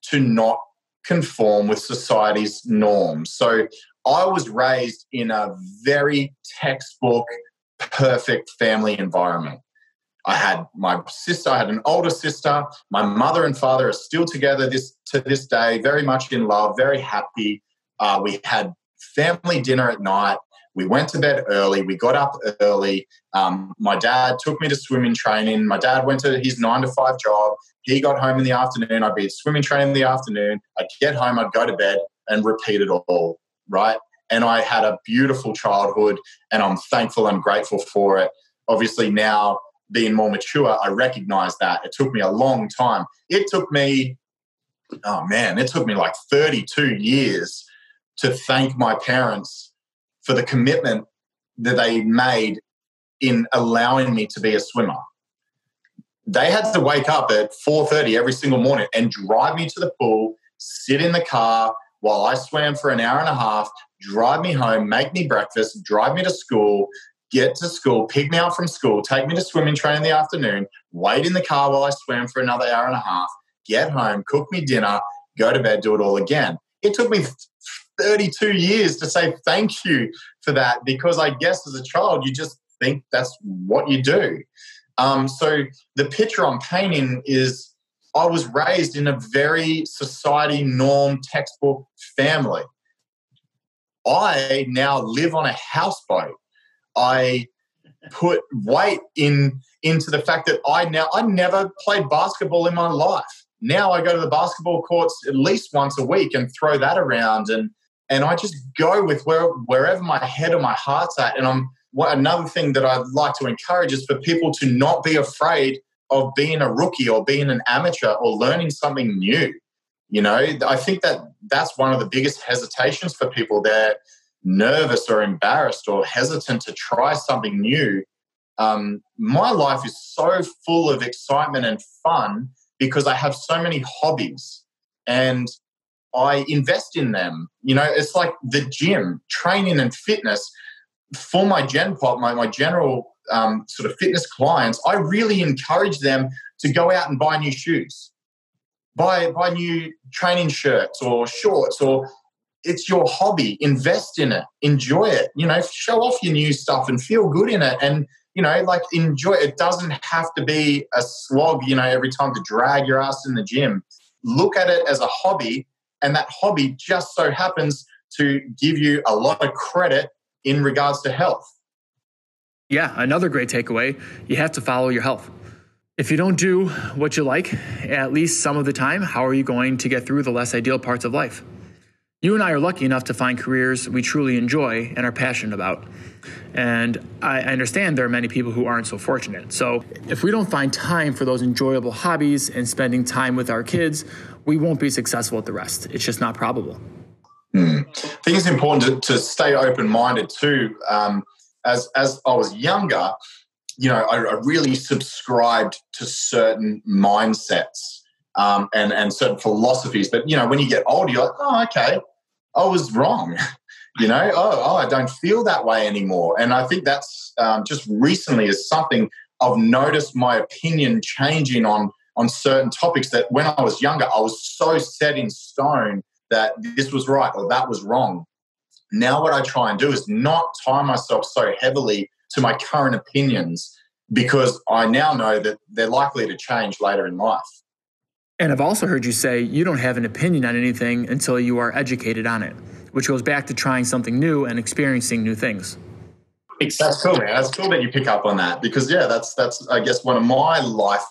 to not conform with society's norms. So I was raised in a very textbook, perfect family environment. I had my sister, I had an older sister. My mother and father are still together this to this day, very much in love, very happy. Uh, we had family dinner at night. We went to bed early. We got up early. Um, my dad took me to swimming training. My dad went to his nine to five job. He got home in the afternoon. I'd be at swimming training in the afternoon. I'd get home, I'd go to bed and repeat it all, right? And I had a beautiful childhood and I'm thankful and grateful for it. Obviously now, being more mature, I recognize that. It took me a long time. It took me, oh man, it took me like thirty-two years to thank my parents for the commitment that they made in allowing me to be a swimmer. They had to wake up at four thirty every single morning and drive me to the pool, sit in the car while I swam for an hour and a half, drive me home, make me breakfast, drive me to school, get to school, pick me up from school, take me to swimming train in the afternoon, wait in the car while I swam for another hour and a half, get home, cook me dinner, go to bed, do it all again. It took me thirty-two years to say thank you for that because I guess as a child you just think that's what you do. Um, so the picture I'm painting is I was raised in a very society norm textbook family. I now live on a houseboat. I put weight in into the fact that I now I never played basketball in my life. Now I go to the basketball courts at least once a week and throw that around, and and I just go with where, wherever my head or my heart's at. And I'm what, another thing that I'd like to encourage is for people to not be afraid of being a rookie or being an amateur or learning something new. You know, I think that that's one of the biggest hesitations for people there. Nervous or embarrassed or hesitant to try something new. Um, my life is so full of excitement and fun because I have so many hobbies and I invest in them. You know, it's like the gym, training and fitness. For my gen pop, my, my general um, sort of fitness clients, I really encourage them to go out and buy new shoes, buy, buy new training shirts or shorts or it's your hobby. Invest in it. Enjoy it. You know, show off your new stuff and feel good in it. And, you know, like enjoy it. It doesn't have to be a slog, you know, every time to drag your ass in the gym. Look at it as a hobby And that hobby just so happens to give you a lot of credit in regards to health. Yeah, another great takeaway. You have to follow your health. If you don't do what you like, at least some of the time, how are you going to get through the less ideal parts of life? You and I are lucky enough to find careers we truly enjoy and are passionate about. And I understand there are many people who aren't so fortunate. So if we don't find time for those enjoyable hobbies and spending time with our kids, we won't be successful at the rest. It's just not probable. Mm. I think it's important to, to stay open-minded too. Um, as, as I was younger, you know, I, I really subscribed to certain mindsets um, and, and certain philosophies. But, you know, when you get older, you're like, oh, okay, I was wrong. You know, oh, oh, I don't feel that way anymore. And I think that's um, just recently is something I've noticed my opinion changing on, on certain topics that when I was younger, I was so set in stone that this was right or that was wrong. Now what I try and do is not tie myself so heavily to my current opinions because I now know that they're likely to change later in life. And I've also heard you say you don't have an opinion on anything until you are educated on it, which goes back to trying something new and experiencing new things. That's cool, man. That's cool that you pick up on that because, yeah, that's, that's I guess, one of my life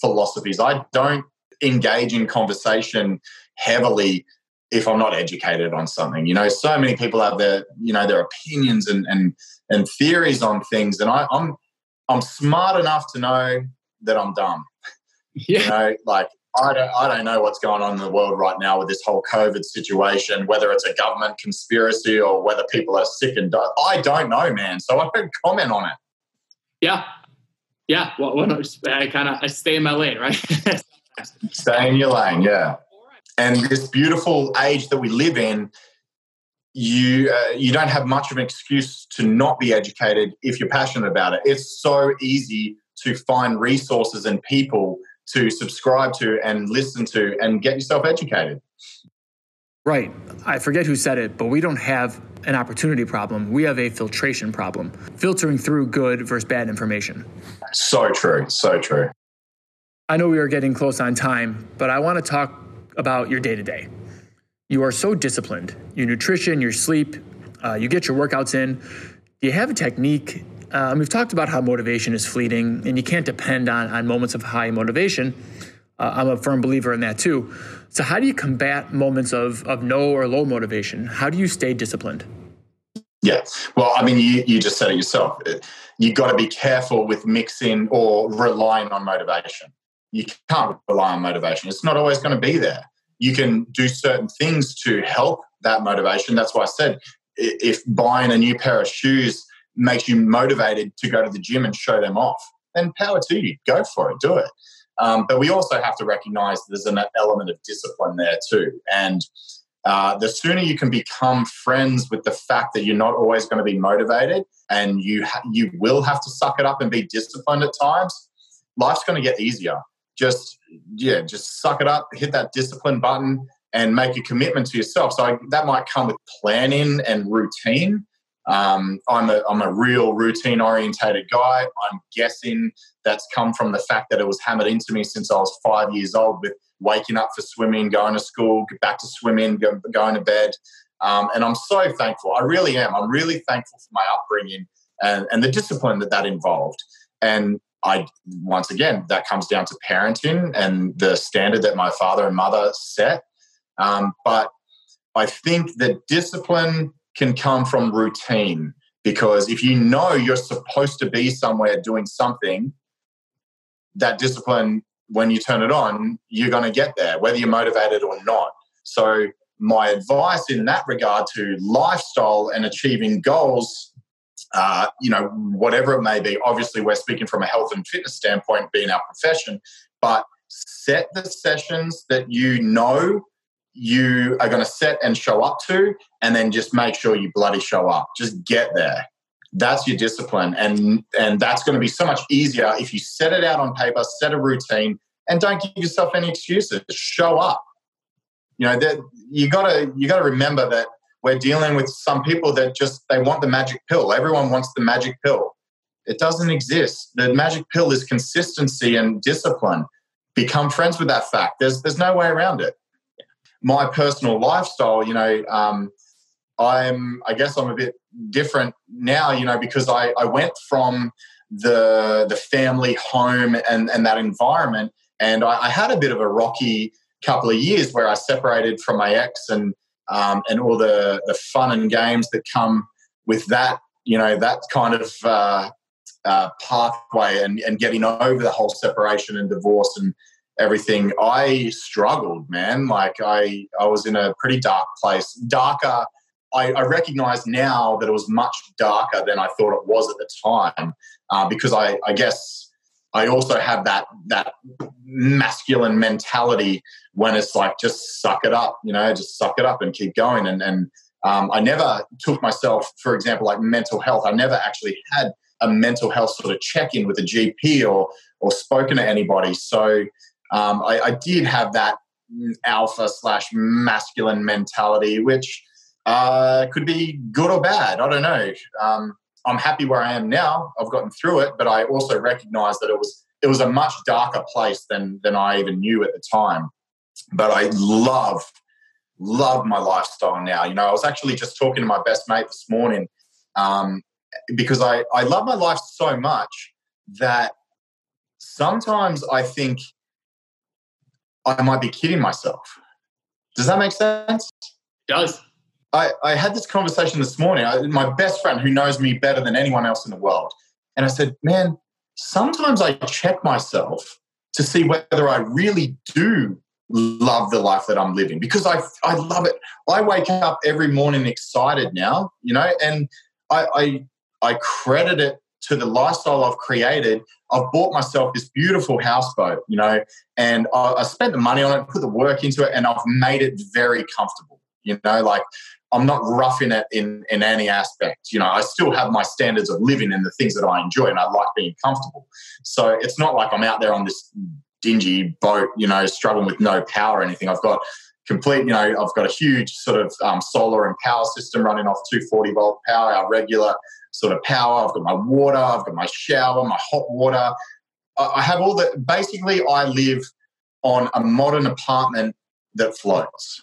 philosophies. I don't engage in conversation heavily if I'm not educated on something. You know, so many people have their, you know, their opinions and and, and theories on things, and I, I'm I'm smart enough to know that I'm dumb. Yeah. You know, like I don't I don't know what's going on in the world right now with this whole COVID situation, whether it's a government conspiracy or whether people are sick and die. I don't know, man. So I don't comment on it. Yeah, yeah. Well, well I kind of I stay in my lane, right? Stay in your lane, yeah. And this beautiful age that we live in, you uh, you don't have much of an excuse to not be educated if you're passionate about it. It's so easy to find resources and people to subscribe to and listen to and get yourself educated. Right. I forget who said it, but we don't have an opportunity problem. We have a filtration problem. Filtering through good versus bad information. So true. So true. I know we are getting close on time, but I want to talk about your day-to-day. You are so disciplined. Your nutrition, your sleep, uh, you get your workouts in. Do you have a technique? Uh, we've talked about how motivation is fleeting and you can't depend on, on moments of high motivation. Uh, I'm a firm believer in that too. So how do you combat moments of, of no or low motivation? How do you stay disciplined? Yeah, well, I mean, you, you just said it yourself. You got to be careful with mixing or relying on motivation. You can't rely on motivation. It's not always going to be there. You can do certain things to help that motivation. That's why I said if buying a new pair of shoes makes you motivated to go to the gym and show them off, then power to you. Go for it. Do it. Um, but we also have to recognize there's an element of discipline there too. And uh, the sooner you can become friends with the fact that you're not always going to be motivated and you ha- you will have to suck it up and be disciplined at times, life's going to get easier. Just, yeah, just suck it up, hit that discipline button and make a commitment to yourself. So I, that might come with planning and routine. Um, I'm a, I'm a real routine-orientated guy. I'm guessing that's come from the fact that it was hammered into me since I was five years old with waking up for swimming, going to school, back to swimming, go, going to bed. Um, and I'm so thankful. I really am. I'm really thankful for my upbringing and, and the discipline that that involved. And I, once again, that comes down to parenting and the standard that my father and mother set. Um, but I think that discipline can come from routine because if you know you're supposed to be somewhere doing something, that discipline, when you turn it on, you're going to get there, whether you're motivated or not. So my advice in that regard to lifestyle and achieving goals, Uh, you know, whatever it may be, obviously we're speaking from a health and fitness standpoint, being our profession, but set the sessions that you know you are going to set and show up to, and then just make sure you bloody show up. Just get there. That's your discipline. And, and that's going to be so much easier if you set it out on paper, set a routine, and don't give yourself any excuses. Just show up. You know, that you got to you got to remember that we're dealing with some people that just, they want the magic pill. Everyone wants the magic pill. It doesn't exist. The magic pill is consistency and discipline. Become friends with that fact. There's there's no way around it. my personal lifestyle, you know, um, I'm, I guess I'm a bit different now, you know, because I, I went from the the family home and, and that environment. And I, I had a bit of a rocky couple of years where I separated from my ex and um, and all the, the fun and games that come with that, you know, that kind of uh, uh, pathway and, and getting over the whole separation and divorce and everything. I struggled, man. Like I, I was in a pretty dark place, darker. I, I recognize now that it was much darker than I thought it was at the time, uh, because I, I guess I also have that that masculine mentality when it's like, just suck it up, you know, just suck it up and keep going. And, and um, I never took myself, for example, like mental health. I never actually had a mental health sort of check-in with a G P or or spoken to anybody. So um, I, I did have that alpha slash masculine mentality, which... Uh, could be good or bad. I don't know. Um, I'm happy where I am now. I've gotten through it, but I also recognise that it was it was a much darker place than than I even knew at the time. But I love love my lifestyle now. You know, I was actually just talking to my best mate this morning um, because I I love my life so much that sometimes I think I might be kidding myself. Does that make sense? It does. I, I had this conversation this morning, I, my best friend who knows me better than anyone else in the world. And I said, man, sometimes I check myself to see whether I really do love the life that I'm living, because I, I love it. I wake up every morning excited now, you know, and I, I, I credit it to the lifestyle I've created. I've bought myself this beautiful houseboat, you know, and I, I spent the money on it, put the work into it, and I've made it very comfortable, you know, like... I'm not roughing it in, in any aspect. You know, I still have my standards of living and the things that I enjoy, and I like being comfortable. So it's not like I'm out there on this dingy boat, you know, struggling with no power or anything. I've got complete, you know, I've got a huge sort of um, solar and power system running off two hundred forty volt power, our regular sort of power. I've got my water, I've got my shower, my hot water. I, I have all the, basically I live on a modern apartment that floats.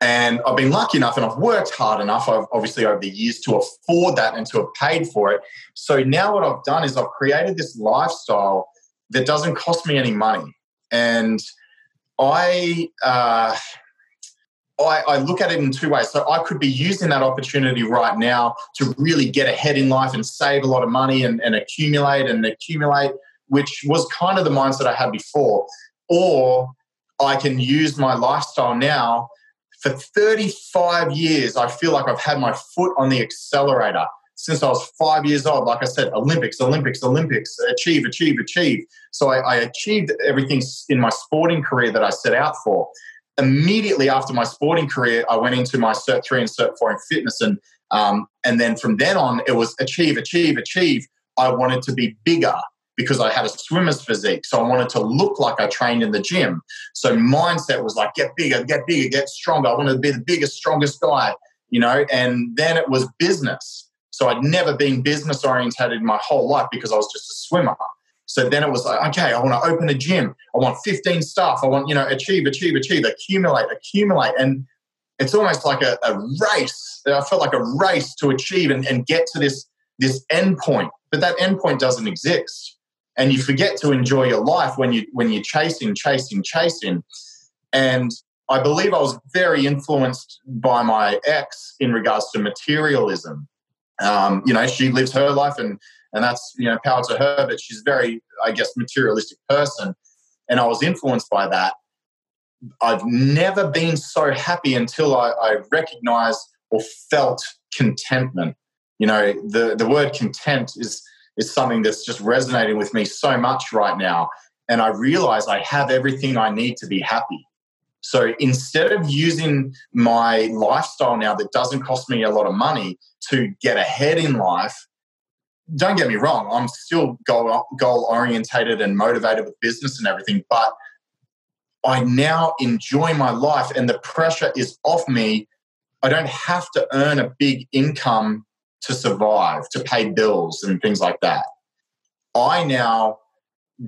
And I've been lucky enough, and I've worked hard enough, I've obviously over the years, to afford that and to have paid for it. So now what I've done is I've created this lifestyle that doesn't cost me any money. And I, uh, I, I look at it in two ways. So I could be using that opportunity right now to really get ahead in life and save a lot of money and, and accumulate and accumulate, which was kind of the mindset I had before. Or I can use my lifestyle now. For thirty-five years, I feel like I've had my foot on the accelerator since I was five years old. Like I said, Olympics, Olympics, Olympics, achieve, achieve, achieve. So I, I achieved everything in my sporting career that I set out for. Immediately after my sporting career, I went into my Cert three and Cert four in fitness. And, um, and then from then on, it was achieve, achieve, achieve. I wanted to be bigger because I had a swimmer's physique. So I wanted to look like I trained in the gym. So mindset was like, get bigger, get bigger, get stronger. I wanted to be the biggest, strongest guy, you know. And then it was business. So I'd never been business oriented my whole life because I was just a swimmer. So then it was like, okay, I want to open a gym. I want fifteen staff. I want, you know, achieve, achieve, achieve, accumulate, accumulate. And it's almost like a, a race. I felt like a race to achieve and, and get to this, this end point. But that end point doesn't exist. And you forget to enjoy your life when, you, when you're chasing, chasing, chasing. And I believe I was very influenced by my ex in regards to materialism. Um, you know, she lives her life and, and that's, you know, power to her, but she's very, I guess, materialistic person. And I was influenced by that. I've never been so happy until I, I recognized or felt contentment. You know, the, the word content is... It's something that's just resonating with me so much right now. And I realize I have everything I need to be happy. So instead of using my lifestyle now that doesn't cost me a lot of money to get ahead in life, don't get me wrong, I'm still goal, goal orientated and motivated with business and everything, but I now enjoy my life and the pressure is off me. I don't have to earn a big income to survive, to pay bills and things like that. I now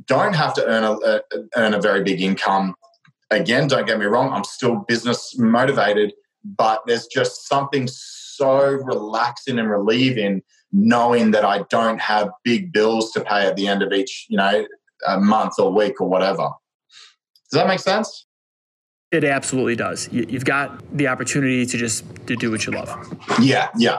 don't have to earn a, a, earn a very big income again, don't get me wrong, I'm still business motivated, but there's just something so relaxing and relieving knowing that I don't have big bills to pay at the end of each, you know, a month or week or whatever. Does that make sense? It absolutely does. You've got the opportunity to just to do what you love. Yeah, yeah.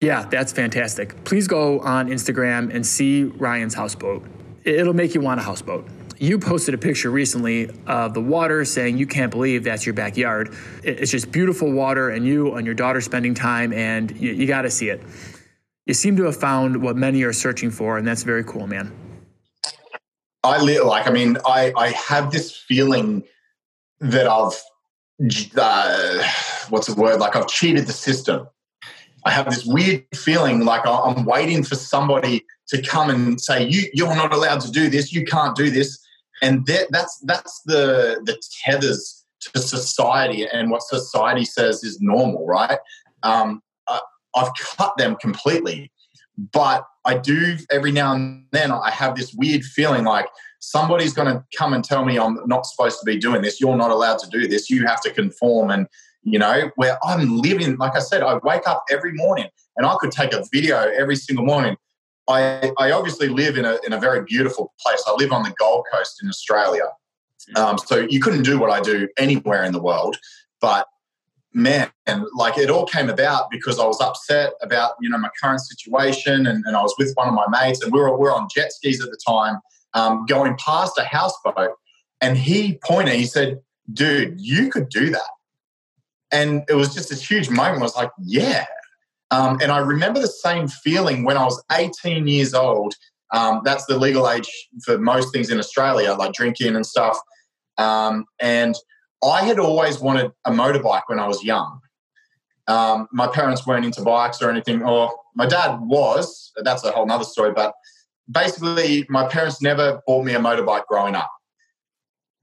Yeah, that's fantastic. Please go on Instagram and see Ryan's houseboat. It'll make you want a houseboat. You posted a picture recently of the water saying you can't believe that's your backyard. It's just beautiful water and you and your daughter spending time, and you, you got to see it. You seem to have found what many are searching for, and that's very cool, man. I li- like, I mean, I, I have this feeling that I've, uh, what's the word? Like I've cheated the system. I have this weird feeling like I'm waiting for somebody to come and say, you, you're not allowed to do this. You can't do this. And that, that's that's the the tethers to society and what society says is normal, right? Um, I, I've cut them completely. But I do every now and then I have this weird feeling like somebody's going to come and tell me I'm not supposed to be doing this. You're not allowed to do this. You have to conform. And, you know, where I'm living, like I said, I wake up every morning and I could take a video every single morning. I, I obviously live in a in a very beautiful place. I live on the Gold Coast in Australia. Um, so you couldn't do what I do anywhere in the world. But, man, like it all came about because I was upset about, you know, my current situation and, and I was with one of my mates and we were, we were on jet skis at the time um, going past a houseboat, and he pointed, he said, dude, you could do that. And it was just this huge moment. I was like, yeah. Um, and I remember the same feeling when I was eighteen years old. Um, that's the legal age for most things in Australia, like drinking and stuff. Um, and I had always wanted a motorbike when I was young. Um, my parents weren't into bikes or anything, or my dad was. That's a whole nother story. But basically, my parents never bought me a motorbike growing up.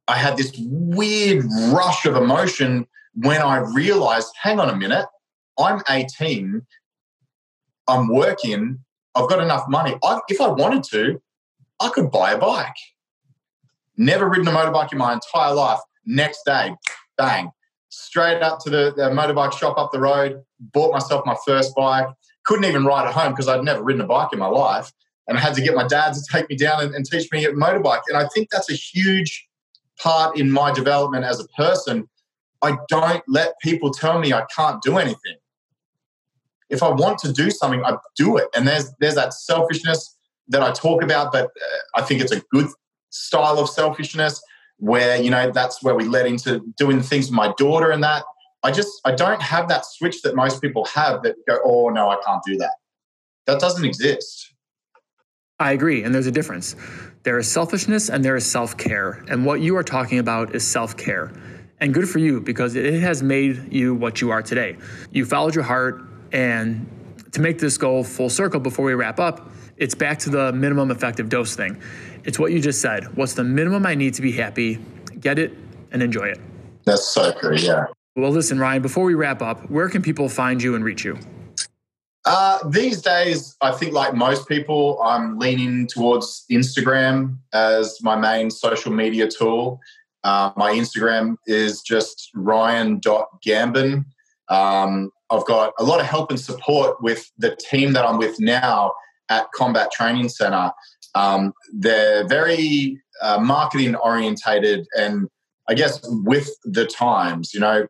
I had this weird rush of emotion when I realized, hang on a minute, I'm eighteen, I'm working, I've got enough money. I, if I wanted to, I could buy a bike. Never ridden a motorbike in my entire life. Next day, bang, straight up to the, the motorbike shop up the road, bought myself my first bike, couldn't even ride it home because I'd never ridden a bike in my life, and I had to get my dad to take me down and, and teach me a motorbike. And I think that's a huge part in my development as a person. I don't let people tell me I can't do anything. If I want to do something, I do it. And there's there's that selfishness that I talk about, but uh, I think it's a good style of selfishness where, you know, that's where we led into doing things with my daughter and that. I just, I don't have that switch that most people have that go, oh, no, I can't do that. That doesn't exist. I agree. And there's a difference. There is selfishness and there is self-care. And what you are talking about is self-care. And good for you, because it has made you what you are today. You followed your heart. And to make this go full circle before we wrap up, it's back to the minimum effective dose thing. It's what you just said. What's the minimum I need to be happy? Get it and enjoy it. That's so true, yeah. Well, listen, Ryan, before we wrap up, where can people find you and reach you? Uh, these days, I think like most people, I'm leaning towards Instagram as my main social media tool. Uh, my Instagram is just ryan dot gambin. Um, I've got a lot of help and support with the team that I'm with now at Combat Training Center. Um, they're very uh, marketing orientated, and I guess with the times, you know,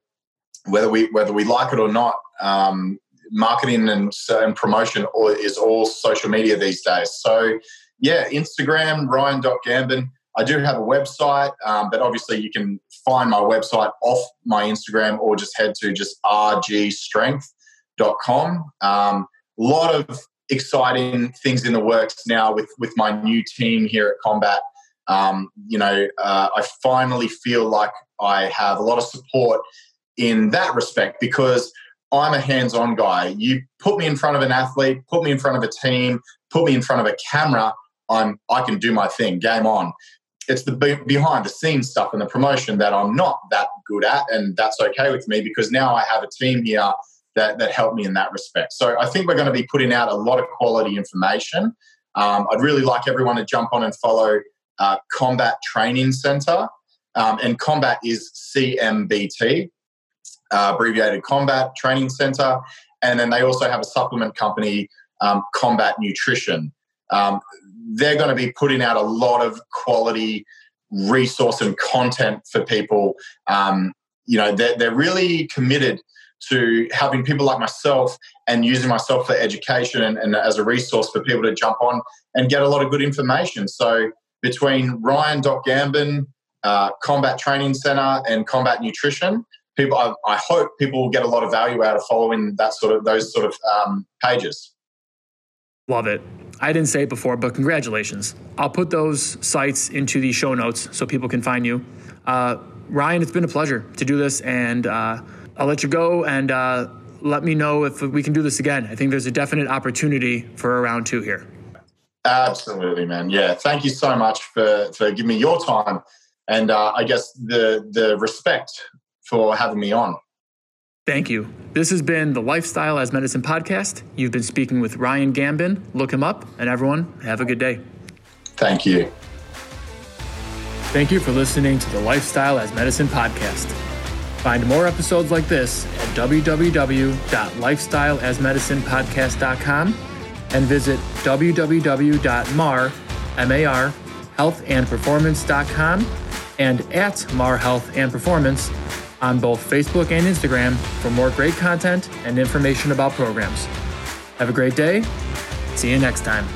whether we whether we like it or not, um, marketing and, and promotion is all social media these days. So, yeah, Instagram, ryan dot gambin. I do have a website, um, but obviously you can find my website off my Instagram or just head to just r g strength dot com. Um, lot of exciting things in the works now with, with my new team here at Combat. Um, you know, uh, I finally feel like I have a lot of support in that respect because I'm a hands-on guy. You put me in front of an athlete, put me in front of a team, put me in front of a camera, I'm, I can do my thing, game on. It's the be- behind-the-scenes stuff and the promotion that I'm not that good at, and that's okay with me because now I have a team here that that helped me in that respect. So I think we're going to be putting out a lot of quality information. Um, I'd really like everyone to jump on and follow uh, Combat Training Center Um, and Combat is C M B T, uh, abbreviated Combat Training Center. And then they also have a supplement company, um, Combat Nutrition. Um, they're going to be putting out a lot of quality resource and content for people. Um, you know, they're, they're really committed to having people like myself and using myself for education and, and as a resource for people to jump on and get a lot of good information. So between Ryan Gambin, uh, Combat Training Center and Combat Nutrition, people, I, I hope people will get a lot of value out of following that sort of those sort of um, pages. Love it. I didn't say it before, but congratulations. I'll put those sites into the show notes so people can find you. Uh, Ryan, it's been a pleasure to do this, and uh, I'll let you go and uh, let me know if we can do this again. I think there's a definite opportunity for a round two here. Absolutely, man. Yeah, thank you so much for, for giving me your time and uh, I guess the the respect for having me on. Thank you. This has been the Lifestyle as Medicine podcast. You've been speaking with Ryan Gambin. Look him up, and everyone, have a good day. Thank you. Thank you for listening to the Lifestyle as Medicine podcast. Find more episodes like this at w w w dot lifestyle as medicine podcast dot com and visit w w w dot mar health and performance dot com and at Mar Health and Performance on both Facebook and Instagram for more great content and information about programs. Have a great day. See you next time.